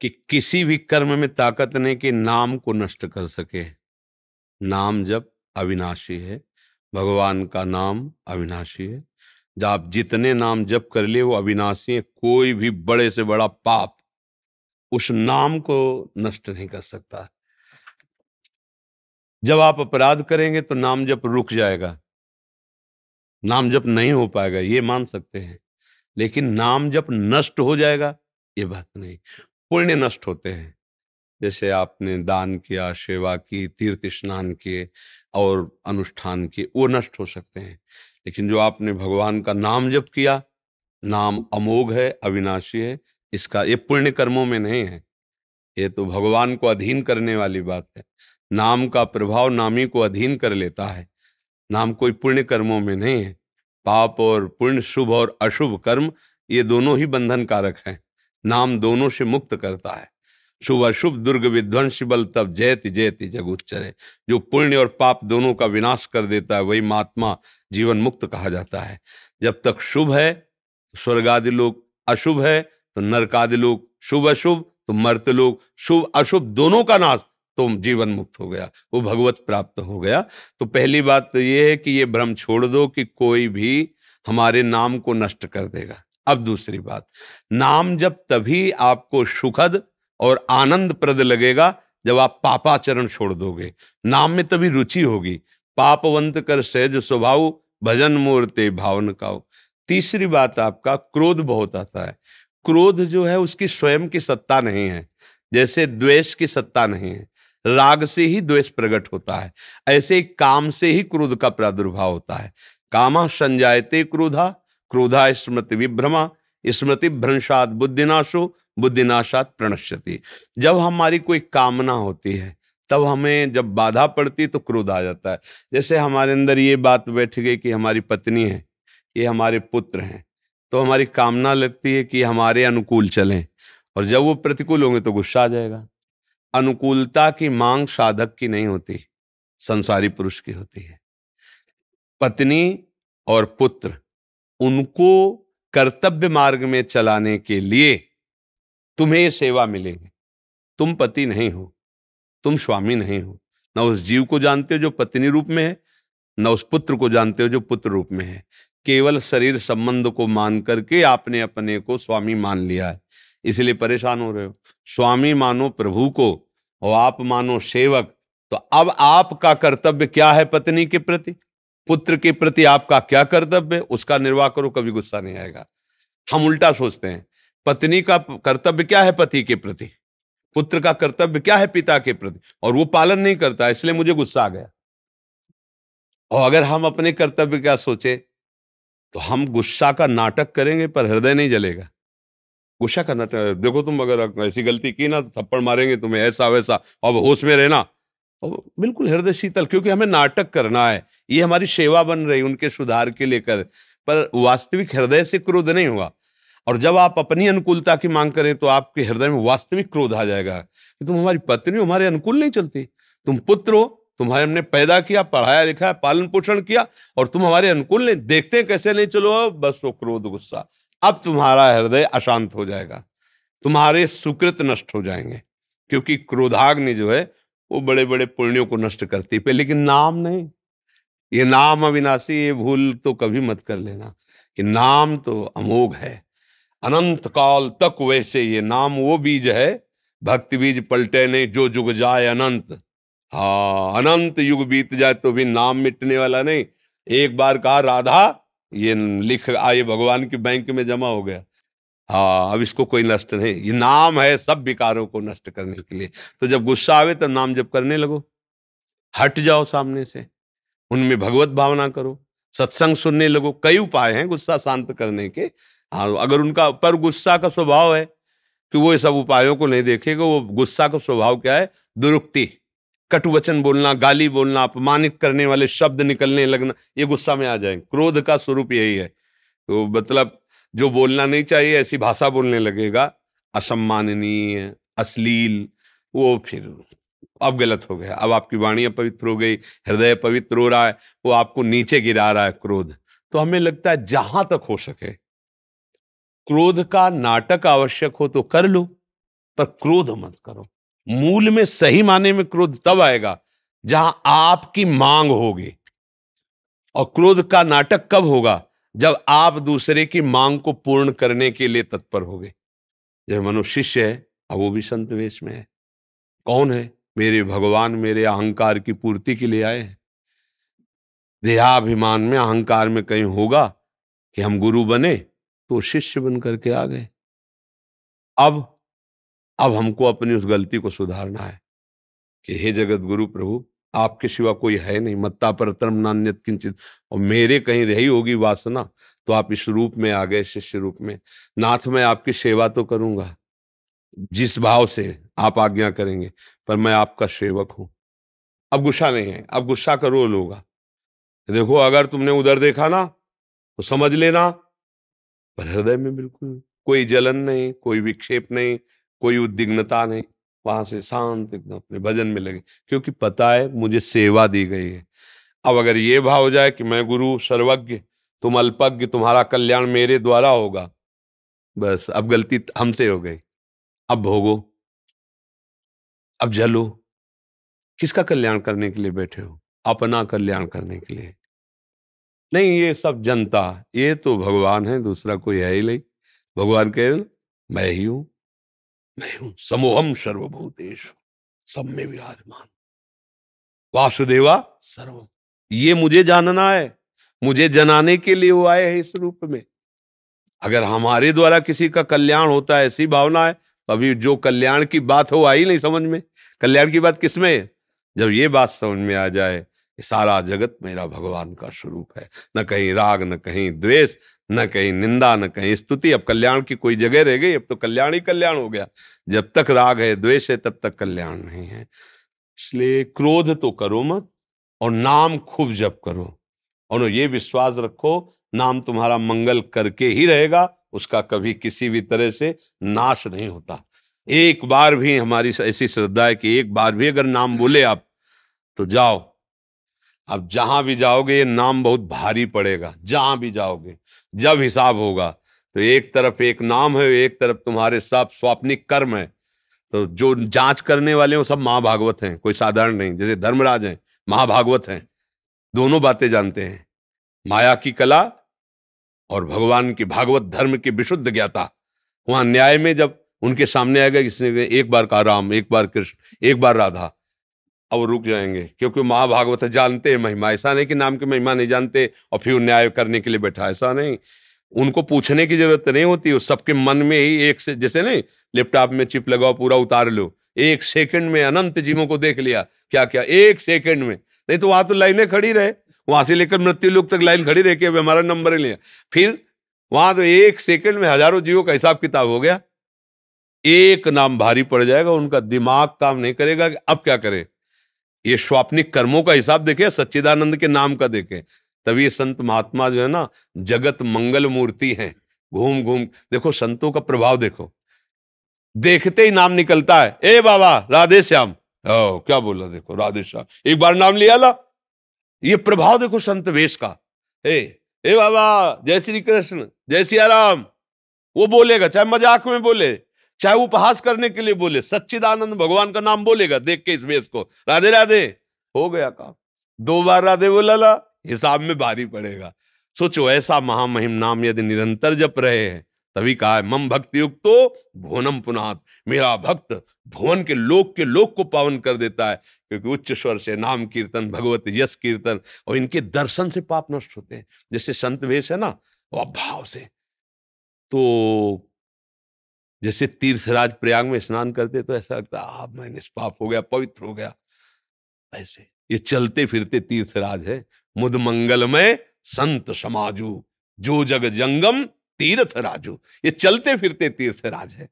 कि किसी भी कर्म में ताकत नहीं कि नाम को नष्ट कर सके। नाम जप अविनाशी है, भगवान का नाम अविनाशी है। जब आप जितने नाम जप कर लिए वो अविनाशी है। कोई भी बड़े से बड़ा पाप उस नाम को नष्ट नहीं कर सकता। जब आप अपराध करेंगे तो नाम जप रुक जाएगा, नाम जप नहीं हो पाएगा, ये मान सकते हैं, लेकिन नाम जप नष्ट हो जाएगा ये बात नहीं। पुण्य नष्ट होते हैं, जैसे आपने दान किया, सेवा की, तीर्थ स्नान किए और अनुष्ठान किए, वो नष्ट हो सकते हैं, लेकिन जो आपने भगवान का नाम जप किया, नाम अमोघ है, अविनाशी है, इसका ये पुण्य कर्मों में नहीं है, ये तो भगवान को अधीन करने वाली बात है। नाम का प्रभाव नामी को अधीन कर लेता है, नाम कोई पुण्य कर्मों में नहीं है। पाप और पुण्य, शुभ और अशुभ कर्म, ये दोनों ही बंधन कारक हैं। नाम दोनों से मुक्त करता है। शुभ अशुभ दुर्ग विध्वंसी बल तब जयति जयति जगुच्चरे। जो पुण्य और पाप दोनों का विनाश कर देता है वही महात्मा जीवन मुक्त कहा जाता है। जब तक शुभ है स्वर्गादि लोक, अशुभ है तो नरकादि लोक, शुभ अशुभ तो मर्त लोक, शुभ अशुभ दोनों का नाश, तो जीवन मुक्त हो गया, वो भगवत प्राप्त हो गया। तो पहली बात तो ये है कि ये भ्रम छोड़ दो कि कोई भी हमारे नाम को नष्ट कर देगा। अब दूसरी बात, नाम जब तभी आपको सुखद और आनंद प्रद लगेगा जब आप पापाचरण छोड़ दोगे। नाम में तभी रुचि होगी। पापवंत कर सहज स्वभाव, भजन मूर्ते भावन काओ। तीसरी बात, आपका क्रोध बहुत आता है। क्रोध जो है उसकी स्वयं की सत्ता नहीं है, जैसे द्वेष की सत्ता नहीं है। राग से ही द्वेष प्रकट होता है, ऐसे ही काम से ही क्रोध का प्रादुर्भाव होता है। कामा संजायते क्रोधा, क्रोधा स्मृति विभ्रमा, स्मृति भ्रंशात बुद्धिनाशो, बुद्धिनाशात प्रणश्यति। जब हमारी कोई कामना होती है तब हमें जब बाधा पड़ती तो क्रोध आ जाता है। जैसे हमारे अंदर ये बात बैठ गई कि हमारी पत्नी है, ये हमारे पुत्र हैं, तो हमारी कामना लगती है कि हमारे अनुकूल चलें, और जब वो प्रतिकूल होंगे तो गुस्सा आ जाएगा। अनुकूलता की मांग साधक की नहीं होती, संसारी पुरुष की होती है। पत्नी और पुत्र, उनको कर्तव्य मार्ग में चलाने के लिए तुम्हें ये सेवा मिलेगी। तुम पति नहीं हो, तुम स्वामी नहीं हो, ना उस जीव को जानते हो जो पत्नी रूप में है, ना उस पुत्र को जानते हो जो पुत्र रूप में है। केवल शरीर संबंध को मान करके आपने अपने को स्वामी मान लिया है, इसलिए परेशान हो रहे हो। स्वामी मानो प्रभु को और आप मानो सेवक। तो अब आपका कर्तव्य क्या है पत्नी के प्रति? पुत्र के प्रति आपका क्या कर्तव्य, उसका निर्वाह करो, कभी गुस्सा नहीं आएगा। हम उल्टा सोचते हैं, पत्नी का कर्तव्य क्या है पति के प्रति, पुत्र का कर्तव्य क्या है पिता के प्रति, और वो पालन नहीं करता, इसलिए मुझे गुस्सा आ गया। और अगर हम अपने कर्तव्य क्या सोचे तो हम गुस्सा का नाटक करेंगे पर हृदय नहीं जलेगा। गुस्सा का नाटक, देखो तुम अगर ऐसी गलती की ना तो थप्पड़ मारेंगे तुम्हें, ऐसा वैसा, अब होश में रहना, और बिल्कुल हृदय शीतल, क्योंकि हमें नाटक करना है, ये हमारी सेवा बन रही उनके सुधार के लेकर, पर वास्तविक हृदय से क्रोध नहीं हुआ। और जब आप अपनी अनुकूलता की मांग करें तो आपके हृदय में वास्तविक क्रोध आ जाएगा कि तुम हमारी पत्नी हो, हमारे अनुकूल नहीं चलती, तुम पुत्र हो, तुम्हारे हमने पैदा किया, पढ़ाया लिखा, पालन पोषण किया, और तुम हमारे अनुकूल नहीं, देखते हैं कैसे नहीं चलो, बस वो क्रोध गुस्सा, अब तुम्हारा हृदय अशांत हो जाएगा, तुम्हारे सुकृत नष्ट हो जाएंगे, क्योंकि क्रोधाग्नि जो है वो बड़े बड़े पुण्यों को नष्ट करती है, लेकिन नाम नहीं। ये नाम अविनाशी, ये भूल तो कभी मत कर लेना कि नाम तो अमोघ है, अनंत काल तक वैसे ये नाम वो बीज है, भक्ति बीज पलटे नहीं जो जुग जाए अनंत। हाँ, अनंत युग बीत जाए तो भी नाम मिटने वाला नहीं। एक बार कहा राधा, ये लिख आए भगवान के बैंक में जमा हो गया। हाँ, अब इसको कोई नष्ट नहीं, ये नाम है सब विकारों को नष्ट करने के लिए। तो जब गुस्सा आवे तब नाम जप करने लगो, हट जाओ सामने से, उनमें भगवत भावना करो, सत्संग सुनने लगो। कई उपाय हैं गुस्सा शांत करने के। हाँ, अगर उनका पर गुस्सा का स्वभाव है कि वो सब उपायों को नहीं देखेगा। वो गुस्सा का स्वभाव क्या है? दुरुक्ति, कटु वचन बोलना, गाली बोलना, अपमानित करने वाले शब्द निकलने लगना, ये गुस्सा में आ जाए। क्रोध का स्वरूप यही है। तो मतलब जो बोलना नहीं चाहिए ऐसी भाषा बोलने लगेगा, असम्माननीय, अश्लील, वो फिर अब गलत हो गया। अब आपकी वाणी अपवित्र हो गई, हृदय पवित्र हो रहा है, वो आपको नीचे गिरा रहा है क्रोध। तो हमें लगता है जहां तक हो सके क्रोध का नाटक आवश्यक हो तो कर लो, पर क्रोध मत करो। मूल में सही माने में क्रोध तब आएगा जहां आपकी मांग होगी। और क्रोध का नाटक कब होगा? जब आप दूसरे की मांग को पूर्ण करने के लिए तत्पर होगे। जब मनुष्य है, अब वो भी संत वेश में है, कौन है? मेरे भगवान मेरे अहंकार की पूर्ति के लिए आए हैं। देहाभिमान में, अहंकार में कहीं होगा कि हम गुरु बने तो शिष्य बन करके आ गए। अब हमको अपनी उस गलती को सुधारना है कि हे जगत गुरु प्रभु, आपके सिवा कोई है नहीं, मत्ता परतरम नान्यत किंचित, और मेरे कहीं रही होगी वासना तो आप इस रूप में आ गए, शिष्य रूप में। नाथ, मैं आपकी सेवा तो करूंगा जिस भाव से आप आज्ञा करेंगे, पर मैं आपका सेवक हूं। अब गुस्सा नहीं है, अब गुस्सा का रोल होगा। देखो, अगर तुमने उधर देखा ना तो समझ लेना, पर हृदय में बिल्कुल कोई जलन नहीं, कोई विक्षेप नहीं, कोई उद्विग्नता नहीं। वहां से शांत एकदम अपने भजन में लगे, क्योंकि पता है मुझे सेवा दी गई है। अब अगर ये भाव हो जाए कि मैं गुरु सर्वज्ञ, तुम अल्पज्ञ, तुम्हारा कल्याण मेरे द्वारा होगा, बस अब गलती हमसे हो गई, अब भोगो, अब जलो। किसका कल्याण करने के लिए बैठे हो? अपना कल्याण करने के लिए नहीं। ये सब जनता, ये तो भगवान है, दूसरा कोई है ही नहीं। भगवान कह रहे मैं ही हूं, मैं हूं, समोहम सर्वभूतेषु सब में विराजमान वासुदेवा सर्वम। ये मुझे जानना है, मुझे जनाने के लिए वो आए हैं इस रूप में। अगर हमारे द्वारा किसी का कल्याण होता है, ऐसी भावना है, तो अभी जो कल्याण की बात हो आई नहीं समझ में। कल्याण की बात किसमें है? जब ये बात समझ में आ जाए कि सारा जगत मेरा भगवान का स्वरूप है, न कहीं राग, न कहीं द्वेष, न कहीं निंदा, न कहीं स्तुति। अब कल्याण की कोई जगह रह गई? अब तो कल्याण ही कल्याण हो गया। जब तक राग है, द्वेष है, तब तक कल्याण नहीं है। इसलिए क्रोध तो करो मत, और नाम खूब जप करो। और ये विश्वास रखो, नाम तुम्हारा मंगल करके ही रहेगा, उसका कभी किसी भी तरह से नाश नहीं होता। एक बार भी, हमारी ऐसी श्रद्धा है कि एक बार भी अगर नाम बोले आप तो जाओ, अब जहां भी जाओगे ये नाम बहुत भारी पड़ेगा। जहां भी जाओगे, जब हिसाब होगा, तो एक तरफ एक नाम है, एक तरफ तुम्हारे साथ स्वाप्निक कर्म है। तो जो जांच करने वाले वो सब महाभागवत हैं, कोई साधारण नहीं। जैसे धर्मराज हैं, महाभागवत हैं, दोनों बातें जानते हैं, माया की कला और भगवान की भागवत धर्म की विशुद्ध ज्ञाता। वहां न्याय में जब उनके सामने आएगा, किसने एक बार कहा राम, एक बार कृष्ण, एक बार राधा, अब वो रुक जाएंगे, क्योंकि महाभागवत जानते हैं महिमा। ऐसा नहीं कि नाम की महिमा नहीं जानते और फिर न्याय करने के लिए बैठा, ऐसा नहीं। उनको पूछने की जरूरत नहीं होती, सबके मन में ही एक से, जैसे नहीं लैपटॉप में चिप लगाओ पूरा उतार लो, एक सेकंड में अनंत जीवों को देख लिया, क्या क्या एक सेकंड में। नहीं तो वहां तो लाइनें खड़ी रहे, वहां से लेकर मृत्यु लोक तक लाइन खड़ी रह के अब हमारा नंबर ही लिया, फिर वहां तो एक सेकंड में हजारों जीवों का हिसाब किताब हो गया। एक नाम भारी पड़ जाएगा, उनका दिमाग काम नहीं करेगा कि अब क्या करें। ये स्वाप्निक कर्मों का हिसाब देखें, सच्चिदानंद के नाम का देखें, तभी ये संत महात्मा जो है ना जगत मंगल मूर्ति हैं। घूम घूम देखो संतों का प्रभाव, देखो देखते ही नाम निकलता है। ए बाबा राधे श्याम, ओ क्या बोला, देखो राधे श्याम, एक बार नाम लिया ला। ये प्रभाव देखो संत वेश का। ए बाबा जय श्री कृष्ण, जय सिया राम, वो बोलेगा, चाहे मजाक में बोले, चाहे उपहास करने के लिए बोले, सच्चिदानंद भगवान का नाम बोलेगा। देख के इस वेश को, राधे राधे, हो गया काम। दो बार राधे बोला ला, हिसाब में भारी पड़ेगा। सोचो ऐसा महामहिम नाम यदि निरंतर जप रहे हैं, तभी कहा है मम भक्ति युक्तो भुवनम पुनात, मेरा भक्त भुवन के लोक को पावन कर देता है। क्योंकि उच्च स्वर से नाम कीर्तन, भगवत यश कीर्तन, और इनके दर्शन से पाप नष्ट होते हैं। जैसे संत वेश है ना, और भाव से, तो जैसे तीर्थराज प्रयाग में स्नान करते तो ऐसा लगता है मैं निष्पाप हो गया, पवित्र हो गया। ऐसे ये चलते फिरते तीर्थराज है। मुद मंगलमय संत समाजू, जो जग जंगम तीर्थ राजू, ये चलते फिरते तीर्थ राज है।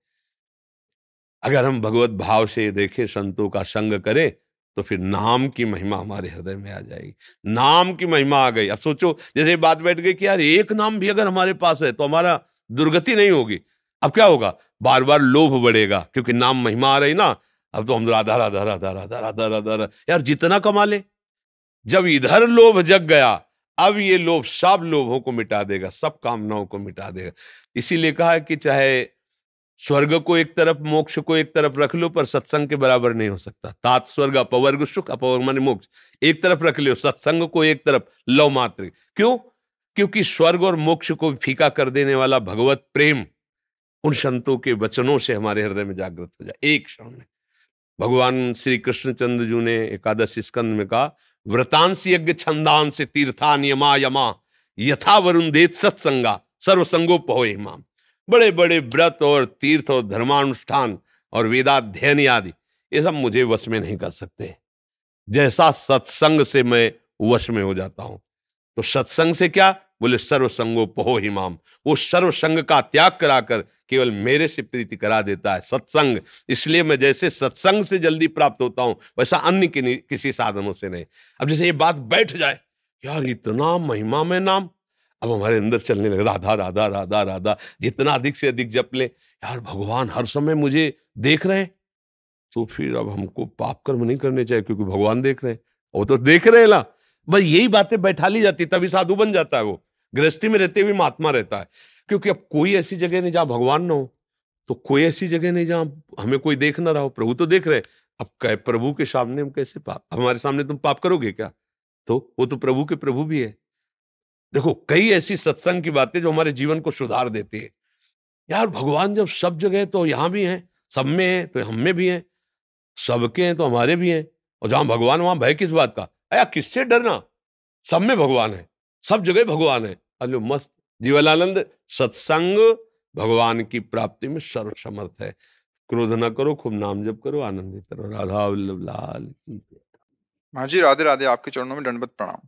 अगर हम भगवत भाव से देखें, संतों का संग करें, तो फिर नाम की महिमा हमारे हृदय में आ जाएगी। नाम की महिमा आ गई, अब सोचो जैसे बात बैठ गई कि यार एक नाम भी अगर हमारे पास है तो हमारा दुर्गति नहीं होगी। अब क्या होगा, बार बार लोभ बढ़ेगा, क्योंकि नाम महिमा आ रही ना। अब तो हम राधा राधा राधा राधा राधा राधा राधा, यार जितना कमा ले। जब इधर लोभ जग गया, अब ये लोभ सब लोभों को मिटा देगा, सब कामनाओं को मिटा देगा। इसीलिए कहा है कि चाहे स्वर्ग को एक तरफ, मोक्ष को एक तरफ रख लो, पर सत्संग के बराबर नहीं हो सकता। तात स्वर्ग अपवर्ग सुख, अपवर्ग माने मोक्ष, एक तरफ रख लो, सत्संग को एक तरफ, लव मात्र। क्यों? क्योंकि स्वर्ग और मोक्ष को फीका कर देने वाला भगवत प्रेम उन संतों के वचनों से हमारे हृदय में जागृत हो जाए। एक क्षण में भगवान श्री कृष्णचंद्र जी ने एकादश स्कंद में कहा, व्रतांश यज्ञ छंदांश तीर्था नियमा यमा यथा वरुंधेत सत्संगा सर्वसंगो पहोय माम। बड़े बड़े व्रत और तीर्थ और धर्मानुष्ठान और वेदाध्ययन आदि, ये सब मुझे वश में नहीं कर सकते, जैसा सत्संग से मैं वश में हो जाता हूं। तो सत्संग से क्या बोले, सर्वसंगो पहोय माम, वो सर्वसंग का त्याग कराकर केवल मेरे से प्रीति करा देता है सत्संग। इसलिए मैं जैसे सत्संग से जल्दी प्राप्त होता हूं, वैसा अन्य किसी साधनों से नहीं। अब जैसे ये बात बैठ जाए, यार इतना महिमा में नाम, अब हमारे अंदर चलने लगे राधा राधा राधा राधा। जितना अधिक से अधिक जप ले, यार भगवान हर समय मुझे देख रहे हैं, तो फिर अब हमको पाप कर्म नहीं करने चाहिए, क्योंकि भगवान देख रहे हैं। वो तो देख रहे हैं ना, बस यही बातें बैठा ली जाती, तभी साधु बन जाता है। वो गृहस्थी में रहते हुए महात्मा रहता है, क्योंकि अब कोई ऐसी जगह नहीं जहाँ भगवान ना हो, तो कोई ऐसी जगह नहीं जहाँ हमें कोई देख ना रहा हो। प्रभु तो देख रहे, अब कहे प्रभु के सामने हम कैसे पाप, हमारे सामने तुम पाप करोगे क्या? तो वो तो प्रभु के प्रभु भी है। देखो कई ऐसी सत्संग की बातें जो हमारे जीवन को सुधार देती है। यार भगवान जब सब जगह है, तो यहाँ भी हैं, सब में है तो हम में भी हैं, सबके हैं तो हमारे भी हैं। और जहाँ भगवान वहाँ भय किस बात का? अया किससे डरना, सब में भगवान है, सब जगह भगवान है। अलो मस्त जीवलानंद, सत्संग भगवान की प्राप्ति में सर्वसमर्थ है। क्रोध ना करो, खूब नाम जप करो, आनंदित रहो। राधा वल्लभ लाल की। महाराज जी राधे राधे, आपके चरणों में दंडवत प्रणाम।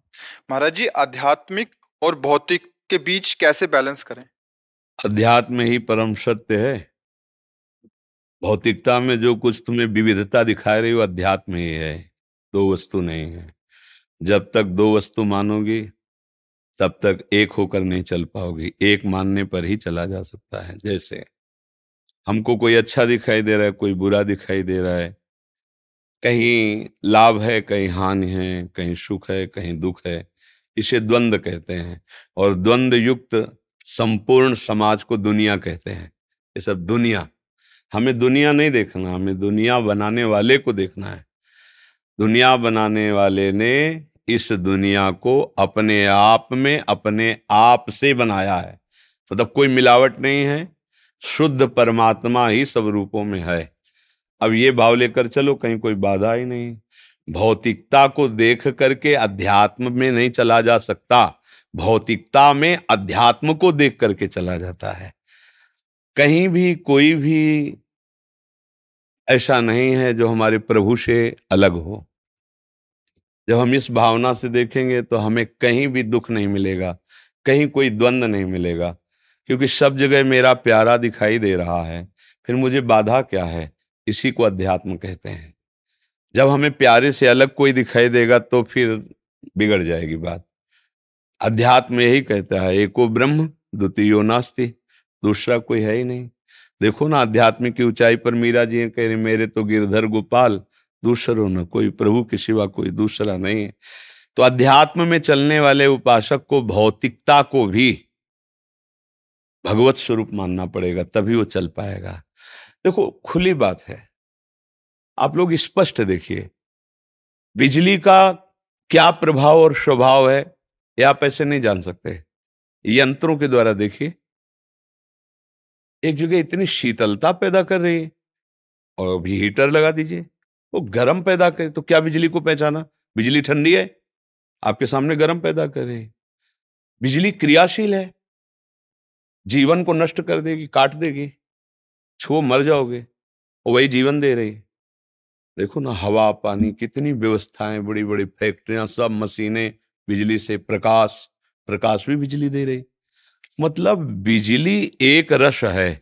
महाराज जी आध्यात्मिक और भौतिक के बीच कैसे बैलेंस करें? अध्यात्म ही परम सत्य है, भौतिकता में जो कुछ तुम्हें विविधता दिखा रही वो अध्यात्म ही है, दो वस्तु नहीं है। जब तक दो वस्तु मानोगी तब तक एक होकर नहीं चल पाओगी, एक मानने पर ही चला जा सकता है। जैसे हमको कोई अच्छा दिखाई दे रहा है, कोई बुरा दिखाई दे रहा है, कहीं लाभ है, कहीं हानि है, कहीं सुख है, कहीं दुख है, इसे द्वंद्व कहते हैं। और द्वंद्व युक्त संपूर्ण समाज को दुनिया कहते हैं। ये सब दुनिया, हमें दुनिया नहीं देखना, हमें दुनिया बनाने वाले को देखना है। दुनिया बनाने वाले ने इस दुनिया को अपने आप में, अपने आप से बनाया है, मतलब कोई मिलावट नहीं है, शुद्ध परमात्मा ही सब रूपों में है। अब ये भाव लेकर चलो, कहीं कोई बाधा ही नहीं। भौतिकता को देख करके अध्यात्म में नहीं चला जा सकता, भौतिकता में अध्यात्म को देख करके चला जाता है। कहीं भी कोई भी ऐसा नहीं है जो हमारे प्रभु से अलग हो। जब हम इस भावना से देखेंगे तो हमें कहीं भी दुख नहीं मिलेगा, कहीं कोई द्वंद्व नहीं मिलेगा, क्योंकि सब जगह मेरा प्यारा दिखाई दे रहा है, फिर मुझे बाधा क्या है। इसी को अध्यात्म कहते हैं। जब हमें प्यारे से अलग कोई दिखाई देगा तो फिर बिगड़ जाएगी बात। अध्यात्म यही कहता है, एको ब्रह्म द्वितीयो नास्ति, दूसरा कोई है ही नहीं। देखो ना, अध्यात्म की ऊंचाई पर मीरा जी कह रहे, मेरे तो गिरधर गोपाल दूसरों न कोई, प्रभु के सिवा कोई दूसरा नहीं है। तो अध्यात्म में चलने वाले उपासक को भौतिकता को भी भगवत स्वरूप मानना पड़ेगा, तभी वो चल पाएगा। देखो, खुली बात है, आप लोग स्पष्ट देखिए, बिजली का क्या प्रभाव और स्वभाव है ये आप ऐसे नहीं जान सकते, यंत्रों के द्वारा देखिए। एक जगह इतनी शीतलता पैदा कर रही है और अभी हीटर लगा दीजिए, वो गर्म पैदा करे, तो क्या बिजली को पहचाना? बिजली ठंडी है, आपके सामने गर्म पैदा कर रही है। बिजली क्रियाशील है, जीवन को नष्ट कर देगी, काट देगी, छो मर जाओगे, और वही जीवन दे रही है। देखो ना, हवा पानी कितनी व्यवस्थाएं, बड़ी बड़ी फैक्ट्रियां, सब मशीनें बिजली से, प्रकाश, प्रकाश भी बिजली दे रही। मतलब बिजली एक रस है,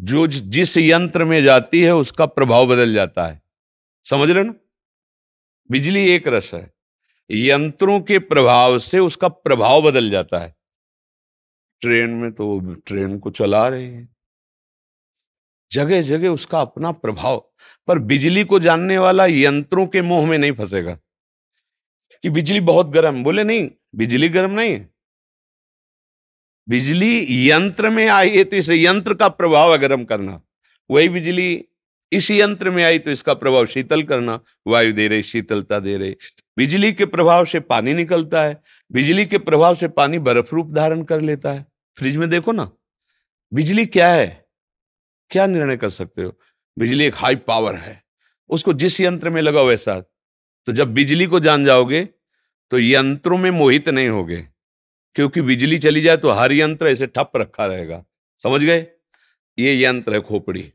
जो जिस यंत्र में जाती है उसका प्रभाव बदल जाता है। समझ रहे हो ना, बिजली एक रस है, यंत्रों के प्रभाव से उसका प्रभाव बदल जाता है। ट्रेन में तो ट्रेन को चला रहे हैं, जगह जगह उसका अपना प्रभाव। पर बिजली को जानने वाला यंत्रों के मोह में नहीं फंसेगा कि बिजली बहुत गर्म, बोले नहीं, बिजली गर्म नहीं है, बिजली यंत्र में आई है तो इस यंत्र का प्रभाव है गर्म करना, वही बिजली इस यंत्र में आई तो इसका प्रभाव शीतल करना, वायु दे रही, शीतलता दे रही। बिजली के प्रभाव से पानी निकलता है, बिजली के प्रभाव से पानी बर्फ रूप धारण कर लेता है। फ्रिज में देखो ना, बिजली क्या है, क्या निर्णय कर सकते हो? बिजली एक हाई पावर है, उसको जिस यंत्र में लगाओ वैसा। तो जब बिजली को जान जाओगे तो यंत्रों में मोहित नहीं होगे, क्योंकि बिजली चली जाए तो हर यंत्र ऐसे ठप रखा रहेगा। समझ गए, ये यंत्र है खोपड़ी।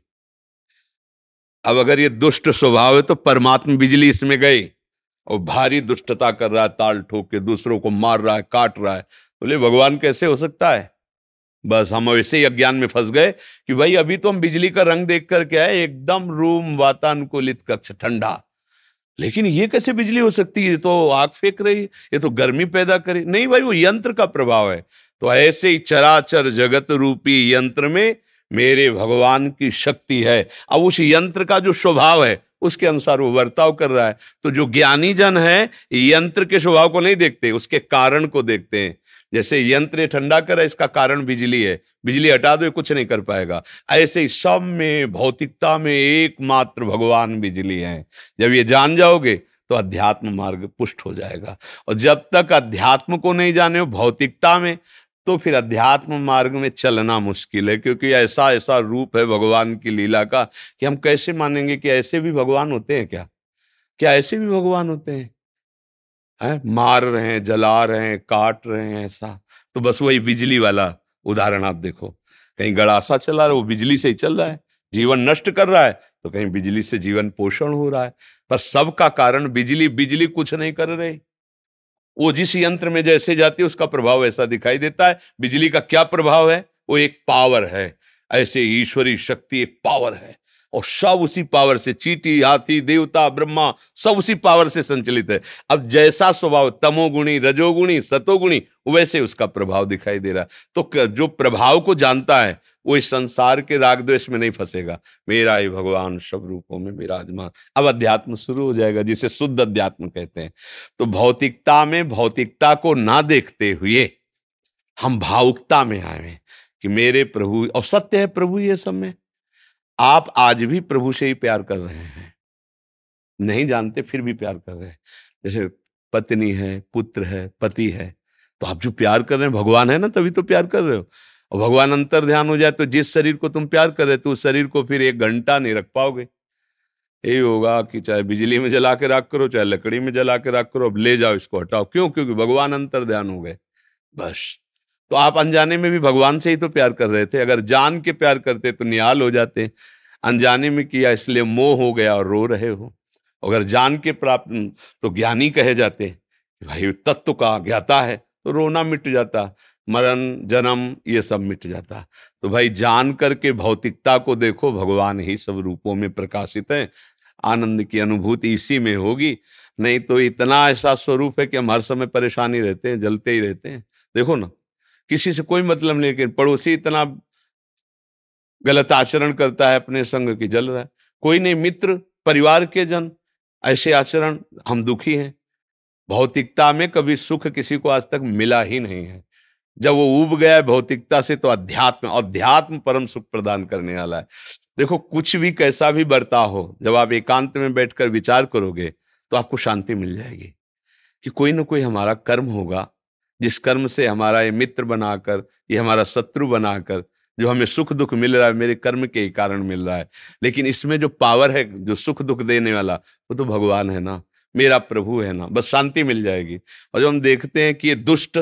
अब अगर ये दुष्ट स्वभाव है तो परमात्मा बिजली इसमें गई और भारी दुष्टता कर रहा है, ताल ठोक के दूसरों को मार रहा है, काट रहा है। बोले भगवान कैसे हो सकता है? बस हम ऐसे ही अज्ञान में फंस गए कि भाई अभी तो हम बिजली का रंग देख कर क्या है, एकदम रूम वातानुकूलित कक्ष ठंडा, लेकिन ये कैसे बिजली हो सकती है, ये तो आग फेंक रही, ये तो गर्मी पैदा करे। नहीं भाई, वो यंत्र का प्रभाव है। तो ऐसे ही चराचर जगत रूपी यंत्र में मेरे भगवान की शक्ति है। अब उस यंत्र का जो स्वभाव है उसके अनुसार वो वर्ताव कर रहा है। तो जो ज्ञानी जन है यंत्र के स्वभाव को नहीं देखते, उसके कारण को देखते हैं। जैसे यंत्र ठंडा कर रहा है, इसका कारण बिजली है, बिजली हटा दो कुछ नहीं कर पाएगा। ऐसे ही सब में, भौतिकता में एकमात्र भगवान बिजली है। जब ये जान जाओगे तो अध्यात्म मार्ग पुष्ट हो जाएगा। और जब तक अध्यात्म को नहीं जाने हो भौतिकता में, तो फिर अध्यात्म मार्ग में चलना मुश्किल है, क्योंकि ऐसा ऐसा रूप है भगवान की लीला का कि हम कैसे मानेंगे कि ऐसे भी भगवान होते हैं क्या, क्या ऐसे भी भगवान होते हैं? मार रहे हैं, जला रहे हैं, काट रहे हैं, ऐसा। तो बस वही बिजली वाला उदाहरण आप देखो, कहीं गड़ासा चला रहा है, वो बिजली से ही चल रहा है, जीवन नष्ट कर रहा है, तो कहीं बिजली से जीवन पोषण हो रहा है। पर सबका कारण बिजली। बिजली कुछ नहीं कर रही, वो जिस यंत्र में जैसे जाती है उसका प्रभाव ऐसा दिखाई देता है। बिजली का क्या प्रभाव है? वो एक पावर है। ऐसे ईश्वरीय शक्ति एक पावर है, और सब उसी पावर से, चीटी, हाथी, देवता, ब्रह्मा, सब उसी पावर से संचलित है। अब जैसा स्वभाव, तमोगुणी, रजोगुणी, सतोगुणी, वैसे उसका प्रभाव दिखाई दे रहा है। तो जो प्रभाव को जानता है वो इस संसार के राग द्वेष में नहीं फंसेगा। मेरा ही भगवान सब रूपों में विराजमान, अब अध्यात्म शुरू हो जाएगा, जिसे शुद्ध अध्यात्म कहते हैं। तो भौतिकता में भौतिकता को ना देखते हुए हम भावुकता में आए कि मेरे प्रभु, और सत्य है प्रभु ये सब में। आप आज भी प्रभु से ही प्यार कर रहे हैं, नहीं जानते फिर भी प्यार कर रहे हैं। जैसे पत्नी है, पुत्र है, पति है, तो आप जो प्यार कर रहे हैं, भगवान है ना, तभी तो प्यार कर रहे हो। और भगवान अंतर ध्यान हो जाए तो जिस शरीर को तुम प्यार कर रहे थे उस शरीर को फिर एक घंटा नहीं रख पाओगे, यही होगा कि चाहे बिजली में जला के राख करो, चाहे लकड़ी में जला के राख करो, अब ले जाओ इसको हटाओ। क्यों? क्योंकि भगवान अंतर ध्यान हो गए। बस, तो आप अनजाने में भी भगवान से ही तो प्यार कर रहे थे। अगर जान के प्यार करते तो निहाल हो जाते, अनजाने में किया इसलिए मोह हो गया और रो रहे हो। अगर जान के प्राप्त तो ज्ञानी कहे जाते, भाई तत्व का ज्ञाता है, तो रोना मिट जाता, मरण जन्म ये सब मिट जाता। तो भाई जान करके भौतिकता को देखो, भगवान ही सब रूपों में प्रकाशित है, आनंद की अनुभूति इसी में होगी। नहीं तो इतना ऐसा स्वरूप है कि हम हर समय परेशान ही रहते हैं, जलते ही रहते हैं। देखो ना, किसी से कोई मतलब नहीं, लेकिन पड़ोसी इतना गलत आचरण करता है अपने संग की जल रहा है, कोई नहीं, मित्र परिवार के जन ऐसे आचरण, हम दुखी हैं। भौतिकता में कभी सुख किसी को आज तक मिला ही नहीं है। जब वो ऊब गया है भौतिकता से तो अध्यात्म, अध्यात्म परम सुख प्रदान करने वाला है। देखो, कुछ भी कैसा भी बर्ताव हो, जब आप एकांत में बैठकर विचार करोगे तो आपको शांति मिल जाएगी कि कोई ना कोई हमारा कर्म होगा, जिस कर्म से हमारा ये मित्र बनाकर, ये हमारा शत्रु बनाकर, जो हमें सुख दुख मिल रहा है मेरे कर्म के कारण मिल रहा है। लेकिन इसमें जो पावर है, जो सुख दुख देने वाला, वो तो भगवान है ना, मेरा प्रभु है ना। बस शांति मिल जाएगी। और जब हम देखते हैं कि ये दुष्ट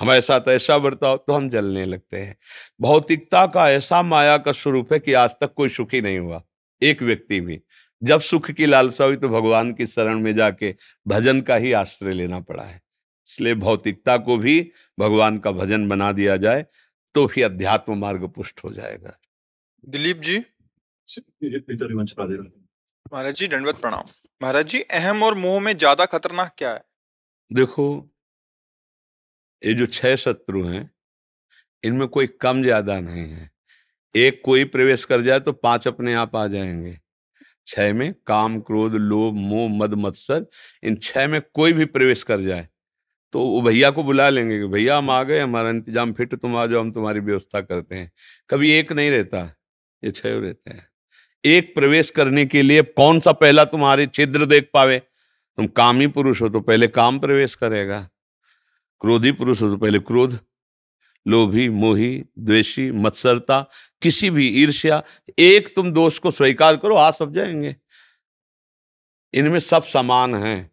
हमारे साथ ऐसा बर्ताव, तो हम जलने लगते हैं। भौतिकता का ऐसा माया का स्वरूप है कि आज तक कोई सुखी नहीं हुआ, एक व्यक्ति भी। जब सुख की लालसा हुई तो भगवान की शरण में जाके भजन का ही आश्रय लेना पड़ा है। इसलिए भौतिकता को भी भगवान का भजन बना दिया जाए तो ही अध्यात्म मार्ग पुष्ट हो जाएगा। दिलीप जी, महाराज जी दंडवत प्रणाम। महाराज जी, अहम और मोह में ज्यादा खतरनाक क्या है? देखो, ये जो 6 शत्रु हैं, इनमें कोई कम ज्यादा नहीं है। एक कोई प्रवेश कर जाए तो 5 अपने आप आ जाएंगे। 6 में काम, क्रोध, लोभ, मोह, मद, मत्सर, इन 6 में कोई भी प्रवेश कर जाए तो वो भैया को बुला लेंगे कि भैया हम आ गए, हमारा इंतजाम फिट, तुम आ जाओ, हम तुम्हारी व्यवस्था करते हैं। कभी एक नहीं रहता, ये 6 रहते हैं। एक प्रवेश करने के लिए कौन सा पहला तुम्हारे छिद्र देख पावे? तुम कामी पुरुष हो तो पहले काम प्रवेश करेगा, क्रोधी पुरुष हो तो पहले क्रोध, लोभी, मोही, द्वेषी, मत्सरता, किसी भी ईर्ष्या, एक तुम दोष को स्वीकार करो, आ सब जाएंगे। इनमें सब समान हैं,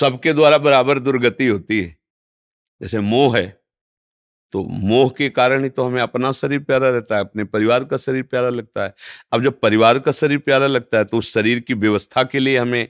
सबके द्वारा बराबर दुर्गति होती है। जैसे मोह है तो मोह के कारण ही तो हमें अपना शरीर प्यारा रहता है, अपने परिवार का शरीर प्यारा लगता है। अब जब परिवार का शरीर प्यारा लगता है तो उस शरीर की व्यवस्था के लिए हमें,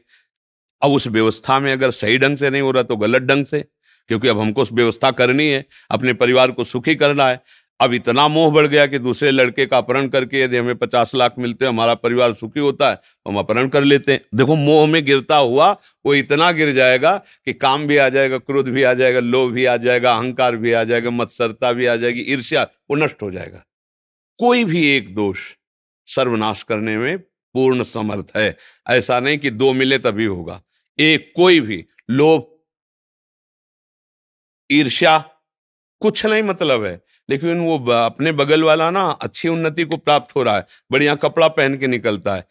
अब उस व्यवस्था में अगर सही ढंग से नहीं हो रहा तो गलत ढंग से, क्योंकि अब हमको उस व्यवस्था करनी है, अपने परिवार को सुखी करना है। अब इतना मोह बढ़ गया कि दूसरे लड़के का अपहरण करके यदि हमें 50 लाख मिलते हैं, हमारा परिवार सुखी होता है, तो हम अपहरण कर लेते हैं। देखो, मोह में गिरता हुआ वो इतना गिर जाएगा कि काम भी आ जाएगा, क्रोध भी आ जाएगा, लोभ भी आ जाएगा, अहंकार भी आ जाएगा, मत्सरता भी आ जाएगी, ईर्ष्या, वो नष्ट हो जाएगा। कोई भी एक दोष सर्वनाश करने में पूर्ण समर्थ है। ऐसा नहीं कि 2 मिले तभी होगा, एक कोई भी लोभ, ईर्ष्या, कुछ नहीं मतलब है, लेकिन वो अपने बगल वाला ना अच्छी उन्नति को प्राप्त हो रहा है, बढ़िया कपड़ा पहन के निकलता है,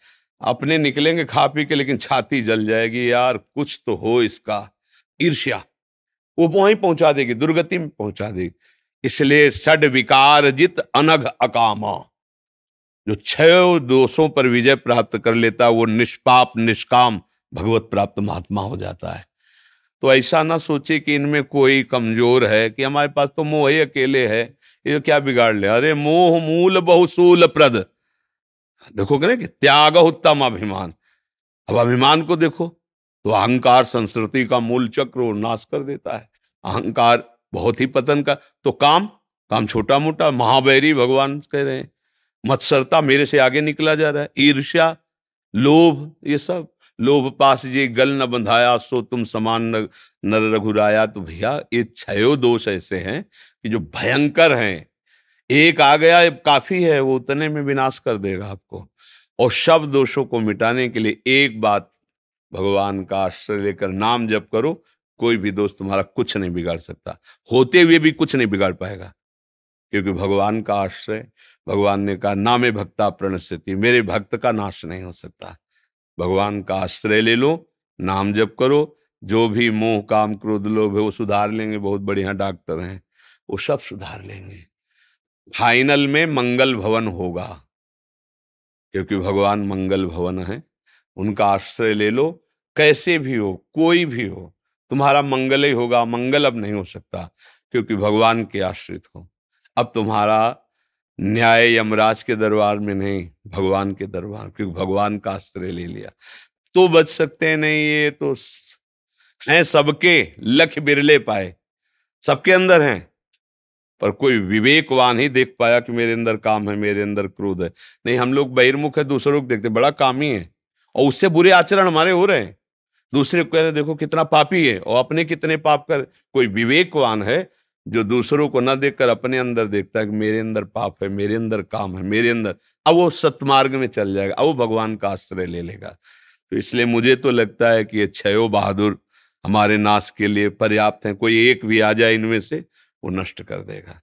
अपने निकलेंगे खा पी के, लेकिन छाती जल जाएगी, यार कुछ तो हो इसका। ईर्ष्या वो वहीं पहुंचा देगी, दुर्गति में पहुंचा देगी। इसलिए षड विकार जित अनघ अकामा, जो 6 दोषों पर विजय प्राप्त कर लेता है वो निष्पाप, निष्काम, भगवत प्राप्त महात्मा हो जाता है। तो ऐसा ना सोचे कि इनमें कोई कमजोर है कि हमारे पास तो मोह ही अकेले है, ये क्या बिगाड़ ले। अरे मोह मूल बहुसूल प्रद, देखो क्या कि त्याग उत्तम अभिमान। अब अभिमान को देखो तो अहंकार संस्कृति का मूल चक्र नाश कर देता है, अहंकार बहुत ही पतन का। तो काम छोटा मोटा, महाबैरी भगवान कह रहे हैं, मत्सरता मेरे से आगे निकला जा रहा है, ईर्ष्या, लोभ, ये सब। लोभ पास जी गल न बंधाया, सो तुम समान नर रघुराया। तो भैया ये 6 दोष ऐसे हैं कि जो भयंकर हैं, एक आ गया अब काफी है, वो उतने में विनाश कर देगा आपको। और सब दोषों को मिटाने के लिए एक बात, भगवान का आश्रय लेकर नाम जप करो, कोई भी दोष तुम्हारा कुछ नहीं बिगाड़ सकता, होते हुए भी कुछ नहीं बिगाड़ पाएगा, क्योंकि भगवान का आश्रय। भगवान ने कहा नामे भक्ता प्रणश्यति, मेरे भक्त का नाश नहीं हो सकता। भगवान का आश्रय ले लो, नाम जप करो, जो भी मोह, काम, क्रोध, लोभ है वो सुधार लेंगे, बहुत बढ़िया डॉक्टर हैं, वो सब सुधार लेंगे। फाइनल में मंगल भवन होगा, क्योंकि भगवान मंगल भवन है। उनका आश्रय ले लो, कैसे भी हो, कोई भी हो, तुम्हारा मंगल ही होगा। मंगल अब नहीं हो सकता क्योंकि भगवान के आश्रित हो। अब तुम्हारा न्याय यमराज के दरबार में नहीं, भगवान के दरबार, क्योंकि भगवान का आश्रय ले लिया तो बच सकते हैं। नहीं, ये तो हैं सबके, लख बिरले पाए, सबके अंदर हैं, पर कोई विवेकवान ही देख पाया कि मेरे अंदर काम है, मेरे अंदर क्रोध है। नहीं, हम लोग बहिर्मुख है, दूसरों को देखते बड़ा कामी है और उससे बुरे आचरण हमारे हो रहे हैं। दूसरे को कह रहे देखो कितना पापी है और अपने कितने पाप कर। कोई विवेकवान है जो दूसरों को ना देखकर अपने अंदर देखता है कि मेरे अंदर पाप है, मेरे अंदर काम है, मेरे अंदर। अब वो सत्मार्ग में चल जाएगा, अब वो भगवान का आश्रय ले लेगा। तो इसलिए मुझे तो लगता है कि ये छयो बहादुर हमारे नाश के लिए पर्याप्त हैं। कोई एक भी आ जाए इनमें से वो नष्ट कर देगा।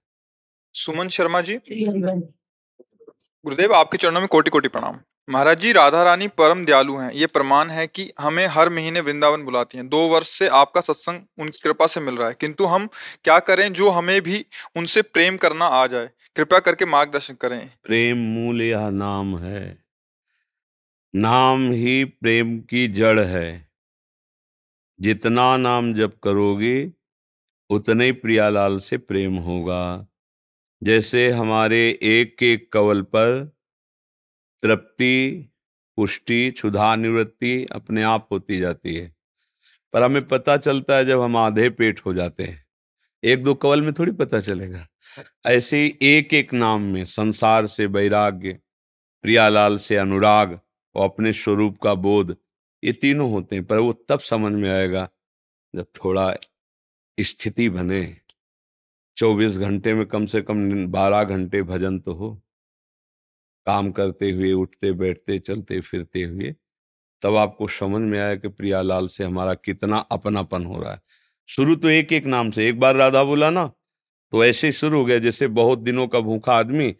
सुमन शर्मा जी, गुरुदेव आपके चरणों में कोटि कोटि प्रणाम। महाराज जी, राधा रानी परम दयालु हैं, ये प्रमाण है कि हमें हर महीने वृंदावन बुलाती हैं। 2 वर्ष से आपका सत्संग उनकी कृपा से मिल रहा है, किंतु हम क्या करें जो हमें भी उनसे प्रेम करना आ जाए? कृपया करके मार्गदर्शन करें। प्रेम मूल यह नाम है, नाम ही प्रेम की जड़ है। जितना नाम जप करोगे उतने ही प्रियालाल से प्रेम होगा। जैसे हमारे एक एक कवल पर तृप्ति, पुष्टि, क्षुधा निवृत्ति अपने आप होती जाती है, पर हमें पता चलता है जब हम आधे पेट हो जाते हैं। 1-2 कवल में थोड़ी पता चलेगा। ऐसे ही एक एक नाम में संसार से वैराग्य, प्रियालाल से अनुराग और अपने स्वरूप का बोध, ये तीनों होते हैं। पर वो तब समझ में आएगा जब थोड़ा स्थिति बने। 24 घंटे में कम से कम 12 घंटे भजन तो हो, काम करते हुए, उठते बैठते, चलते फिरते हुए। तब आपको समझ में आया कि प्रियालाल से हमारा कितना अपनापन हो रहा है। शुरू तो एक एक नाम से। एक बार राधा बोला ना तो ऐसे ही शुरू हो गया। जैसे बहुत दिनों का भूखा आदमी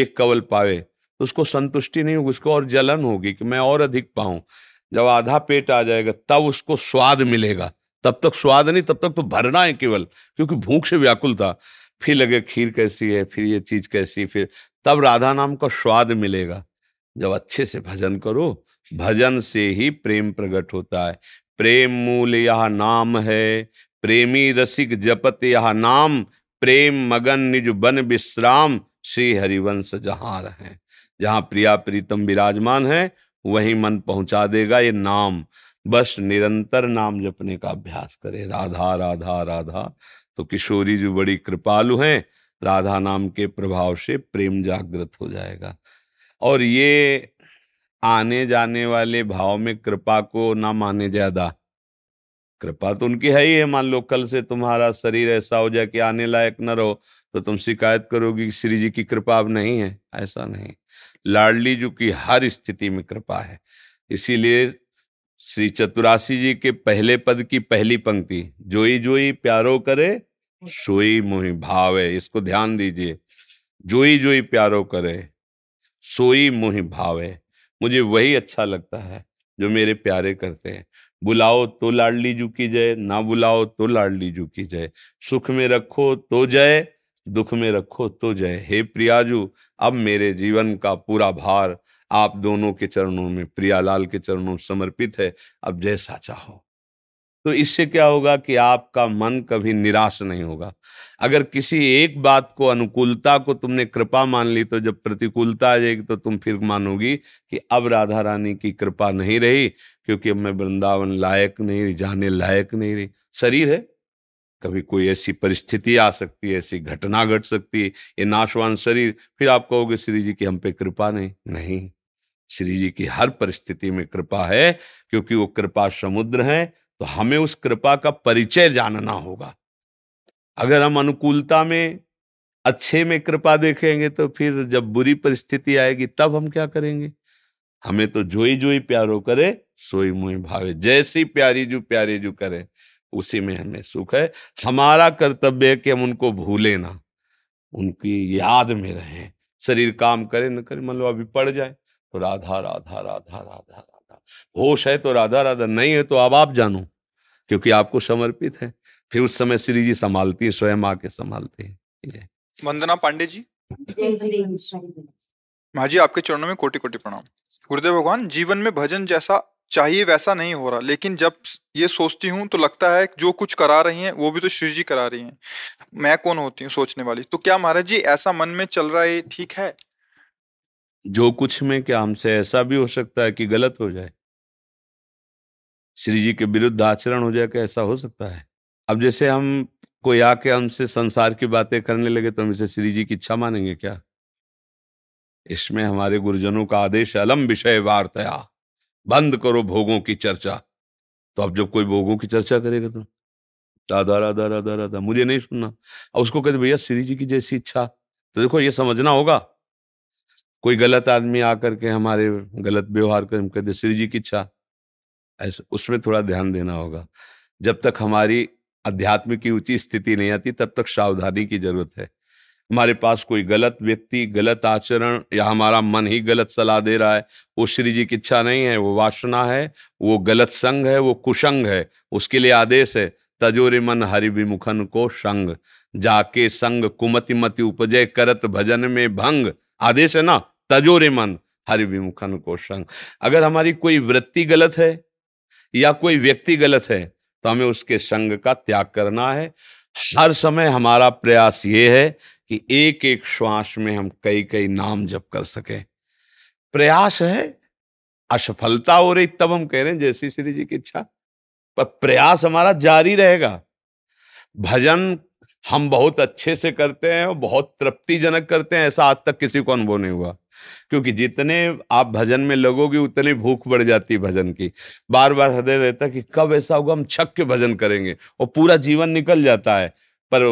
एक कवल पावे तो उसको संतुष्टि नहीं होगी, उसको और जलन होगी कि मैं और अधिक पाऊं। जब आधा पेट आ जाएगा तब उसको स्वाद मिलेगा, तब तक स्वाद नहीं, तब तक तो भरना है केवल, क्योंकि भूख से व्याकुल था। फिर लगे खीर कैसी है, फिर ये चीज़ कैसी, फिर तब राधा नाम का स्वाद मिलेगा। जब अच्छे से भजन करो, भजन से ही प्रेम प्रकट होता है। प्रेम मूल यह नाम है, प्रेमी रसिक जपत यह नाम, प्रेम मगन निज बन विश्राम, श्री हरिवंश जहाँ रहें। जहाँ प्रिया प्रीतम विराजमान है वहीं मन पहुँचा देगा ये नाम। बस निरंतर नाम जपने का अभ्यास करें। राधा राधा राधा। तो किशोरी जी बड़ी कृपालु हैं, राधा नाम के प्रभाव से प्रेम जागृत हो जाएगा। और ये आने जाने वाले भाव में कृपा को ना माने ज्यादा। कृपा तो उनकी है ही है। मान लो कल से तुम्हारा शरीर ऐसा हो जाए कि आने लायक न रहो तो तुम शिकायत करोगी कि श्री जी की कृपा अब नहीं है। ऐसा नहीं, लाडली जी की हर स्थिति में कृपा है। इसीलिए श्री चतुरासी जी के पहले पद की पहली पंक्ति, जोई जोई प्यारो करे सोई मोहि भावे, इसको ध्यान दीजिए। जोई जोई प्यारो करे सोई मोहि भावे। मुझे वही अच्छा लगता है जो मेरे प्यारे करते हैं। बुलाओ तो लाडली जू की जय, ना बुलाओ तो लाडली जू की जय। सुख में रखो तो जय, दुख में रखो तो जय। हे प्रियाजू, अब मेरे जीवन का पूरा भार आप दोनों के चरणों में, प्रियालाल के चरणों में समर्पित है, अब जैसा चाहो। तो इससे क्या होगा कि आपका मन कभी निराश नहीं होगा। अगर किसी एक बात को, अनुकूलता को तुमने कृपा मान ली तो जब प्रतिकूलता आ जाएगी तो तुम फिर मानोगी कि अब राधा रानी की कृपा नहीं रही, क्योंकि अब मैं वृंदावन लायक नहीं रही, जाने लायक नहीं रही। शरीर है, कभी कोई ऐसी परिस्थिति आ सकती है, ऐसी घटना घट सकती है, ये नाशवान शरीर। फिर आप कहोगे श्री जी की हम पे कृपा नहीं। श्री जी की हर परिस्थिति में कृपा है, क्योंकि वो कृपा समुद्र है। तो हमें उस कृपा का परिचय जानना होगा। अगर हम अनुकूलता में, अच्छे में कृपा देखेंगे तो फिर जब बुरी परिस्थिति आएगी तब हम क्या करेंगे? हमें तो जोई जोई प्यारो करे सोई मोहि भावे, जैसी प्यारी जो करे उसी में हमें सुख है। हमारा कर्तव्य है कि हम उनको भूले ना, उनकी याद में रहें। शरीर काम करे न करे, मान लो अभी पड़ जाए तो राधा राधा राधा राधा। होश है तो राधा राधा, नहीं है तो अब आप जानो, क्योंकि आपको समर्पित है। फिर उस समय श्री जी संभालती है, स्वयं आके संभालती है। वंदना पांडे जी, माँ जी आपके चरणों में कोटि कोटि प्रणाम। गुरुदेव भगवान, जीवन में भजन जैसा चाहिए वैसा नहीं हो रहा, लेकिन जब ये सोचती हूँ तो लगता है जो कुछ करा रही हैं वो भी तो श्री जी करा रही हैं, मैं कौन होती हूँ सोचने वाली। तो क्या महाराज जी ऐसा मन में चल रहा है ठीक है? जो कुछ में क्या हमसे ऐसा भी हो सकता है कि गलत हो जाए, श्री जी के विरुद्ध आचरण हो जाए, क्या ऐसा हो सकता है? अब जैसे हम कोई आके हमसे संसार की बातें करने लगे तो हम इसे श्री जी की इच्छा मानेंगे क्या? इसमें हमारे गुरुजनों का आदेश, अलम विषय वार्ताया, बंद करो भोगों की चर्चा। तो अब जब कोई भोगों की चर्चा करेगा तो राधा राधा राधा राधा, मुझे नहीं सुनना, अब उसको कहते भैया श्री जी की जैसी इच्छा। तो देखो ये समझना होगा, कोई गलत आदमी आकर के हमारे गलत व्यवहार कर हम कहते श्री जी की इच्छा, ऐसा उसमें थोड़ा ध्यान देना होगा। जब तक हमारी अध्यात्म की ऊंची स्थिति नहीं आती तब तक सावधानी की जरूरत है। हमारे पास कोई गलत व्यक्ति, गलत आचरण या हमारा मन ही गलत सलाह दे रहा है, वो श्री जी की इच्छा नहीं है, वो वासना है, वो गलत संग है, वो कुसंग है। उसके लिए आदेश है, तजोरे मन हरि विमुखन को संग, जाके संग कुमति मति उपजय करत भजन में भंग। आदेश है ना, तजोरे मन हरि विमुखन को संग। अगर हमारी कोई वृत्ति गलत है या कोई व्यक्ति गलत है तो हमें उसके संग का त्याग करना है। हर समय हमारा प्रयास ये है कि एक एक श्वास में हम कई कई नाम जप कर सकें। प्रयास है, असफलता हो रही तब हम कह रहे हैं जैसी श्री जी की इच्छा, पर प्रयास हमारा जारी रहेगा। भजन हम बहुत अच्छे से करते हैं और बहुत तृप्तिजनक करते हैं, ऐसा आज तक किसी को अनुभव नहीं हुआ, क्योंकि जितने आप भजन में लगोगे उतनी भूख बढ़ जाती है भजन की। बार बार हृदय रहता कि कब ऐसा होगा हम छक के भजन करेंगे, और पूरा जीवन निकल जाता है, पर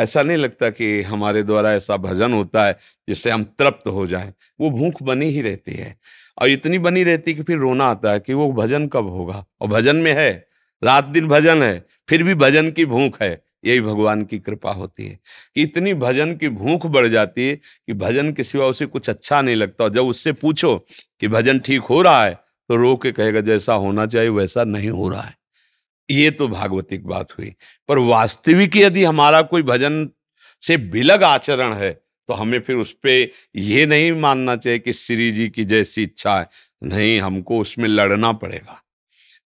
ऐसा नहीं लगता कि हमारे द्वारा ऐसा भजन होता है जिससे हम तृप्त हो जाएं। वो भूख बनी ही रहती है, और इतनी बनी रहती कि फिर रोना आता है कि वो भजन कब होगा। और भजन में है, रात दिन भजन है, फिर भी भजन की भूख है। यही भगवान की कृपा होती है कि इतनी भजन की भूख बढ़ जाती है कि भजन के सिवा उसे कुछ अच्छा नहीं लगता। और जब उससे पूछो कि भजन ठीक हो रहा है तो रो के कहेगा जैसा होना चाहिए वैसा नहीं हो रहा है। ये तो भागवतिक बात हुई, पर वास्तविक यदि हमारा कोई भजन से बिलग आचरण है तो हमें फिर उस पर यह नहीं मानना चाहिए कि श्री जी की जैसी इच्छा है, नहीं, हमको उसमें लड़ना पड़ेगा।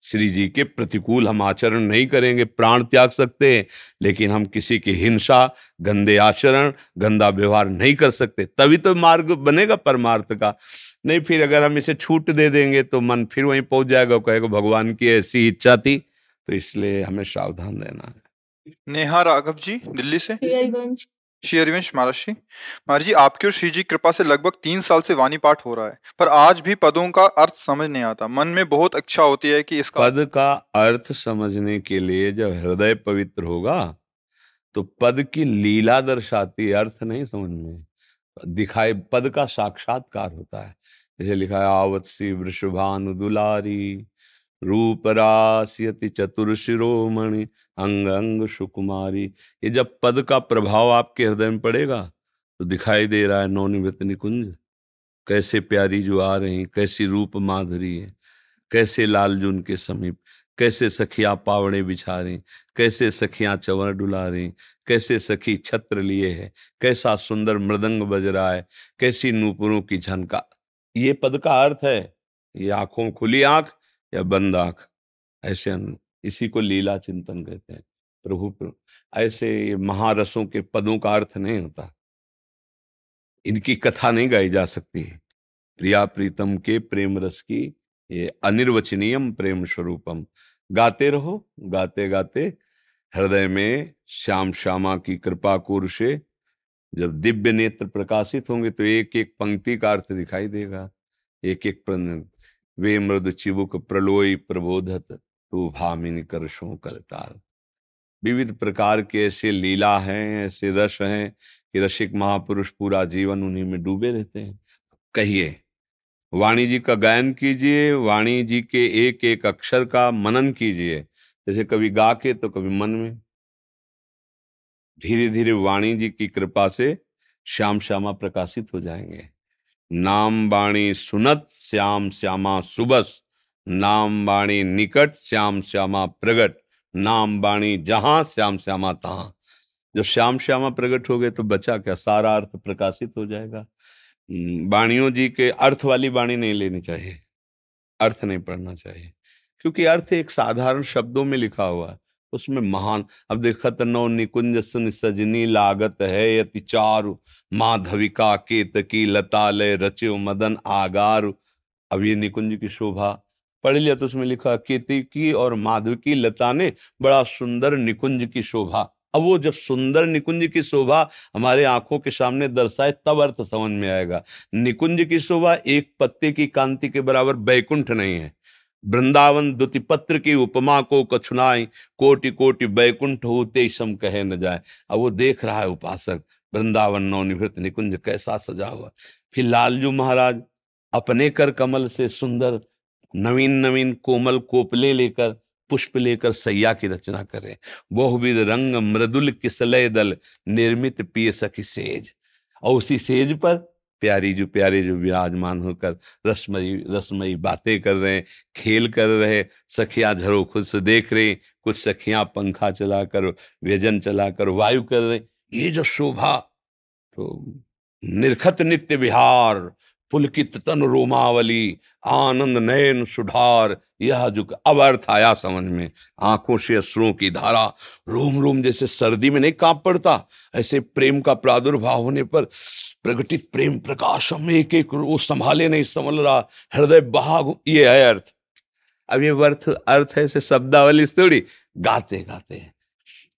श्री जी के प्रतिकूल हम आचरण नहीं करेंगे, प्राण त्याग सकते हैं, लेकिन हम किसी की हिंसा, गंदे आचरण, गंदा व्यवहार नहीं कर सकते। तभी तो मार्ग बनेगा परमार्थ का। नहीं फिर अगर हम इसे छूट दे देंगे तो मन फिर वहीं पहुंच जाएगा, कहेगा भगवान की ऐसी इच्छा थी। तो इसलिए हमें सावधान रहना है। नेहा राघव जी दिल्ली से, श्री हरिवंश महाराष्ट्री। महाराज जी आपके और श्री जी कृपा से लगभग 3 साल से वाणी पाठ हो रहा है, पर आज भी पदों का अर्थ समझ नहीं आता, मन में बहुत इच्छा होती है कि इसका पद का अर्थ समझने के लिए जब हृदय पवित्र होगा तो पद की लीला दर्शाती, अर्थ नहीं समझ में दिखाई, पद का साक्षात्कार होता है। जैसे लिखा है आवत्सी वृषभानु दुलारी, रूप रासयति चतुर शिरोमणि, अंग अंग सुकुमारी। ये जब पद का प्रभाव आपके हृदय में पड़ेगा तो दिखाई दे रहा है नवनिवृत्त निकुंज, कैसे प्यारी जो आ रही, कैसी रूप माधुरी है, कैसे लालजून के समीप, कैसे सखियां पावड़े बिछा रही, कैसे सखियां चंवर डुला रही, कैसे सखी छत्र लिए है, कैसा सुंदर मृदंग बज रहा है, कैसी नूपुरों की झनका। ये पद का अर्थ है। ये आंखों, खुली आंख या बंद आंख, ऐसे इसी को लीला चिंतन कहते हैं। प्रभु ऐसे महारसों के पदों का अर्थ नहीं होता, इनकी कथा नहीं गाई जा सकती। प्रिया प्रीतम के प्रेम रस की ये अनिर्वचनीयम प्रेम स्वरूपम, गाते रहो, गाते गाते हृदय में श्याम श्यामा की कृपा कोर से जब दिव्य नेत्र प्रकाशित होंगे तो एक एक पंक्ति का अर्थ दिखाई देगा, एक एक। वे मृदु चिबुक प्रलोय प्रबोधत, तू भामिनी करशों करतार। विविध प्रकार के ऐसे लीला हैं, ऐसे रस हैं कि रसिक महापुरुष पूरा जीवन उन्हीं में डूबे रहते हैं। कहिए वाणी जी का गायन कीजिए, वाणी जी के एक एक अक्षर का मनन कीजिए, जैसे कभी गा के तो कभी मन में। धीरे धीरे वाणी जी की कृपा से श्याम श्यामा प्रकाशित हो जाएंगे। नाम वाणी सुनत श्याम श्यामा सुबस, नाम वाणी निकट श्याम श्यामा प्रगट, नाम वाणी जहां श्याम श्यामा तहाँ। जब श्याम श्यामा प्रगट हो गए तो बचा क्या, सारा अर्थ प्रकाशित हो जाएगा। वाणियों जी के अर्थ वाली वाणी नहीं लेनी चाहिए, अर्थ नहीं पढ़ना चाहिए, क्योंकि अर्थ एक साधारण शब्दों में लिखा हुआ है, उसमें महान। अब देखत नौ निकुंज सुन सजनी लागत है यति चारु, माधविका केतकी लतालय रचो मदन आगारु। अब ये निकुंज की शोभा पढ़ लिया तो उसमें लिखा केतकी और माधविकी लता ने बड़ा सुंदर निकुंज की शोभा। अब वो जब सुंदर निकुंज की शोभा हमारे आंखों के सामने दर्शाए तब अर्थ समझ में आएगा। निकुंज की शोभा एक पत्ते की कांति के बराबर बैकुंठ नहीं है। वृंदावन दुतिपत्र की उपमा को कछुनाई, कोटि कोटि बैकुंठ होते सम कहे न जाए। अब वो देख रहा है उपासक वृंदावन नवनिवृत्त निकुंज कैसा सजा हुआ। फिर लालजू महाराज अपने कर कमल से सुंदर नवीन नवीन कोमल कोपले लेकर पुष्प लेकर सैया की रचना करें। बहुविध रंग मृदुल किसलय दल निर्मित पिय सखी सेज। और उसी सेज पर प्यारे जो विराजमान होकर रसमयी बातें कर रहे हैं, खेल कर रहे। सखियां झरो खुद से देख रही, कुछ सखियां पंखा चलाकर व्यजन चलाकर वायु कर रहे। ये जो शोभा तो निरखत नित्य विहार पुलकित तन रोमावली आनंद नयन सुधार। यह जो अब अर्थ आया समझ में, आंखों से अश्रुओं की धारा रोम रोम जैसे सर्दी में नहीं कांप पड़ता, ऐसे प्रेम का प्रादुर्भाव होने पर प्रगटित प्रेम प्रकाश में एक एक वो संभाले नहीं संभल रहा, हृदय बहा। ये है अर्थ। अब ये अर्थ है से शब्दावली थोड़ी गाते गाते हैं।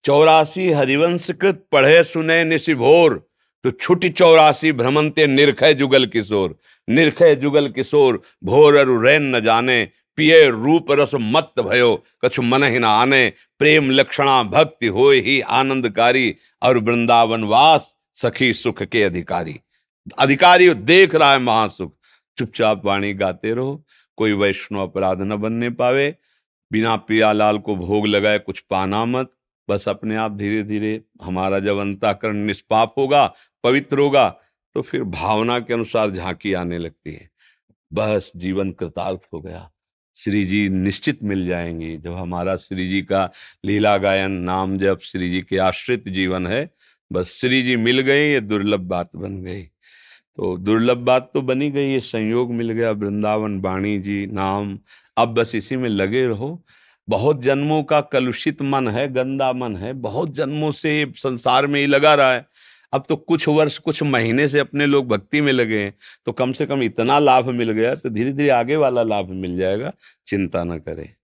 84 हरिवंश कृत पढ़े सुने निशिभोर, तो छुटी 84 भ्रमंते निरखय जुगल किशोर। निरखय जुगल किशोर भोर अरु रैन न जाने, पिए रूप रस मत भयो कछु मन ही न आने। प्रेम लक्षणा भक्ति होय ही आनंदकारी, और वृंदावन वास सखी सुख के अधिकारी। अधिकारी देख रहा है महासुख। चुपचाप वाणी गाते रहो, कोई वैष्णव अपराध न बनने पावे। बिना पिया लाल को भोग लगाए कुछ पाना मत। बस अपने आप धीरे धीरे हमारा जब अंतःकरण निष्पाप होगा, पवित्र होगा, तो फिर भावना के अनुसार झांकी आने लगती है। बस जीवन कृतार्थ हो गया। श्री जी निश्चित मिल जाएंगे। जब हमारा श्री जी का लीला गायन नाम जब श्री जी के आश्रित जीवन है, बस श्री जी मिल गए, ये दुर्लभ बात बन गई। तो दुर्लभ बात तो बनी गई, ये संयोग मिल गया, वृंदावन वाणी जी नाम। अब बस इसी में लगे रहो। बहुत जन्मों का कलुषित मन है, गंदा मन है, बहुत जन्मों से संसार में ही लगा रहा है। अब तो कुछ वर्ष कुछ महीने से अपने लोग भक्ति में लगे हैं, तो कम से कम इतना लाभ मिल गया, तो धीरे धीरे आगे वाला लाभ मिल जाएगा, चिंता न करें।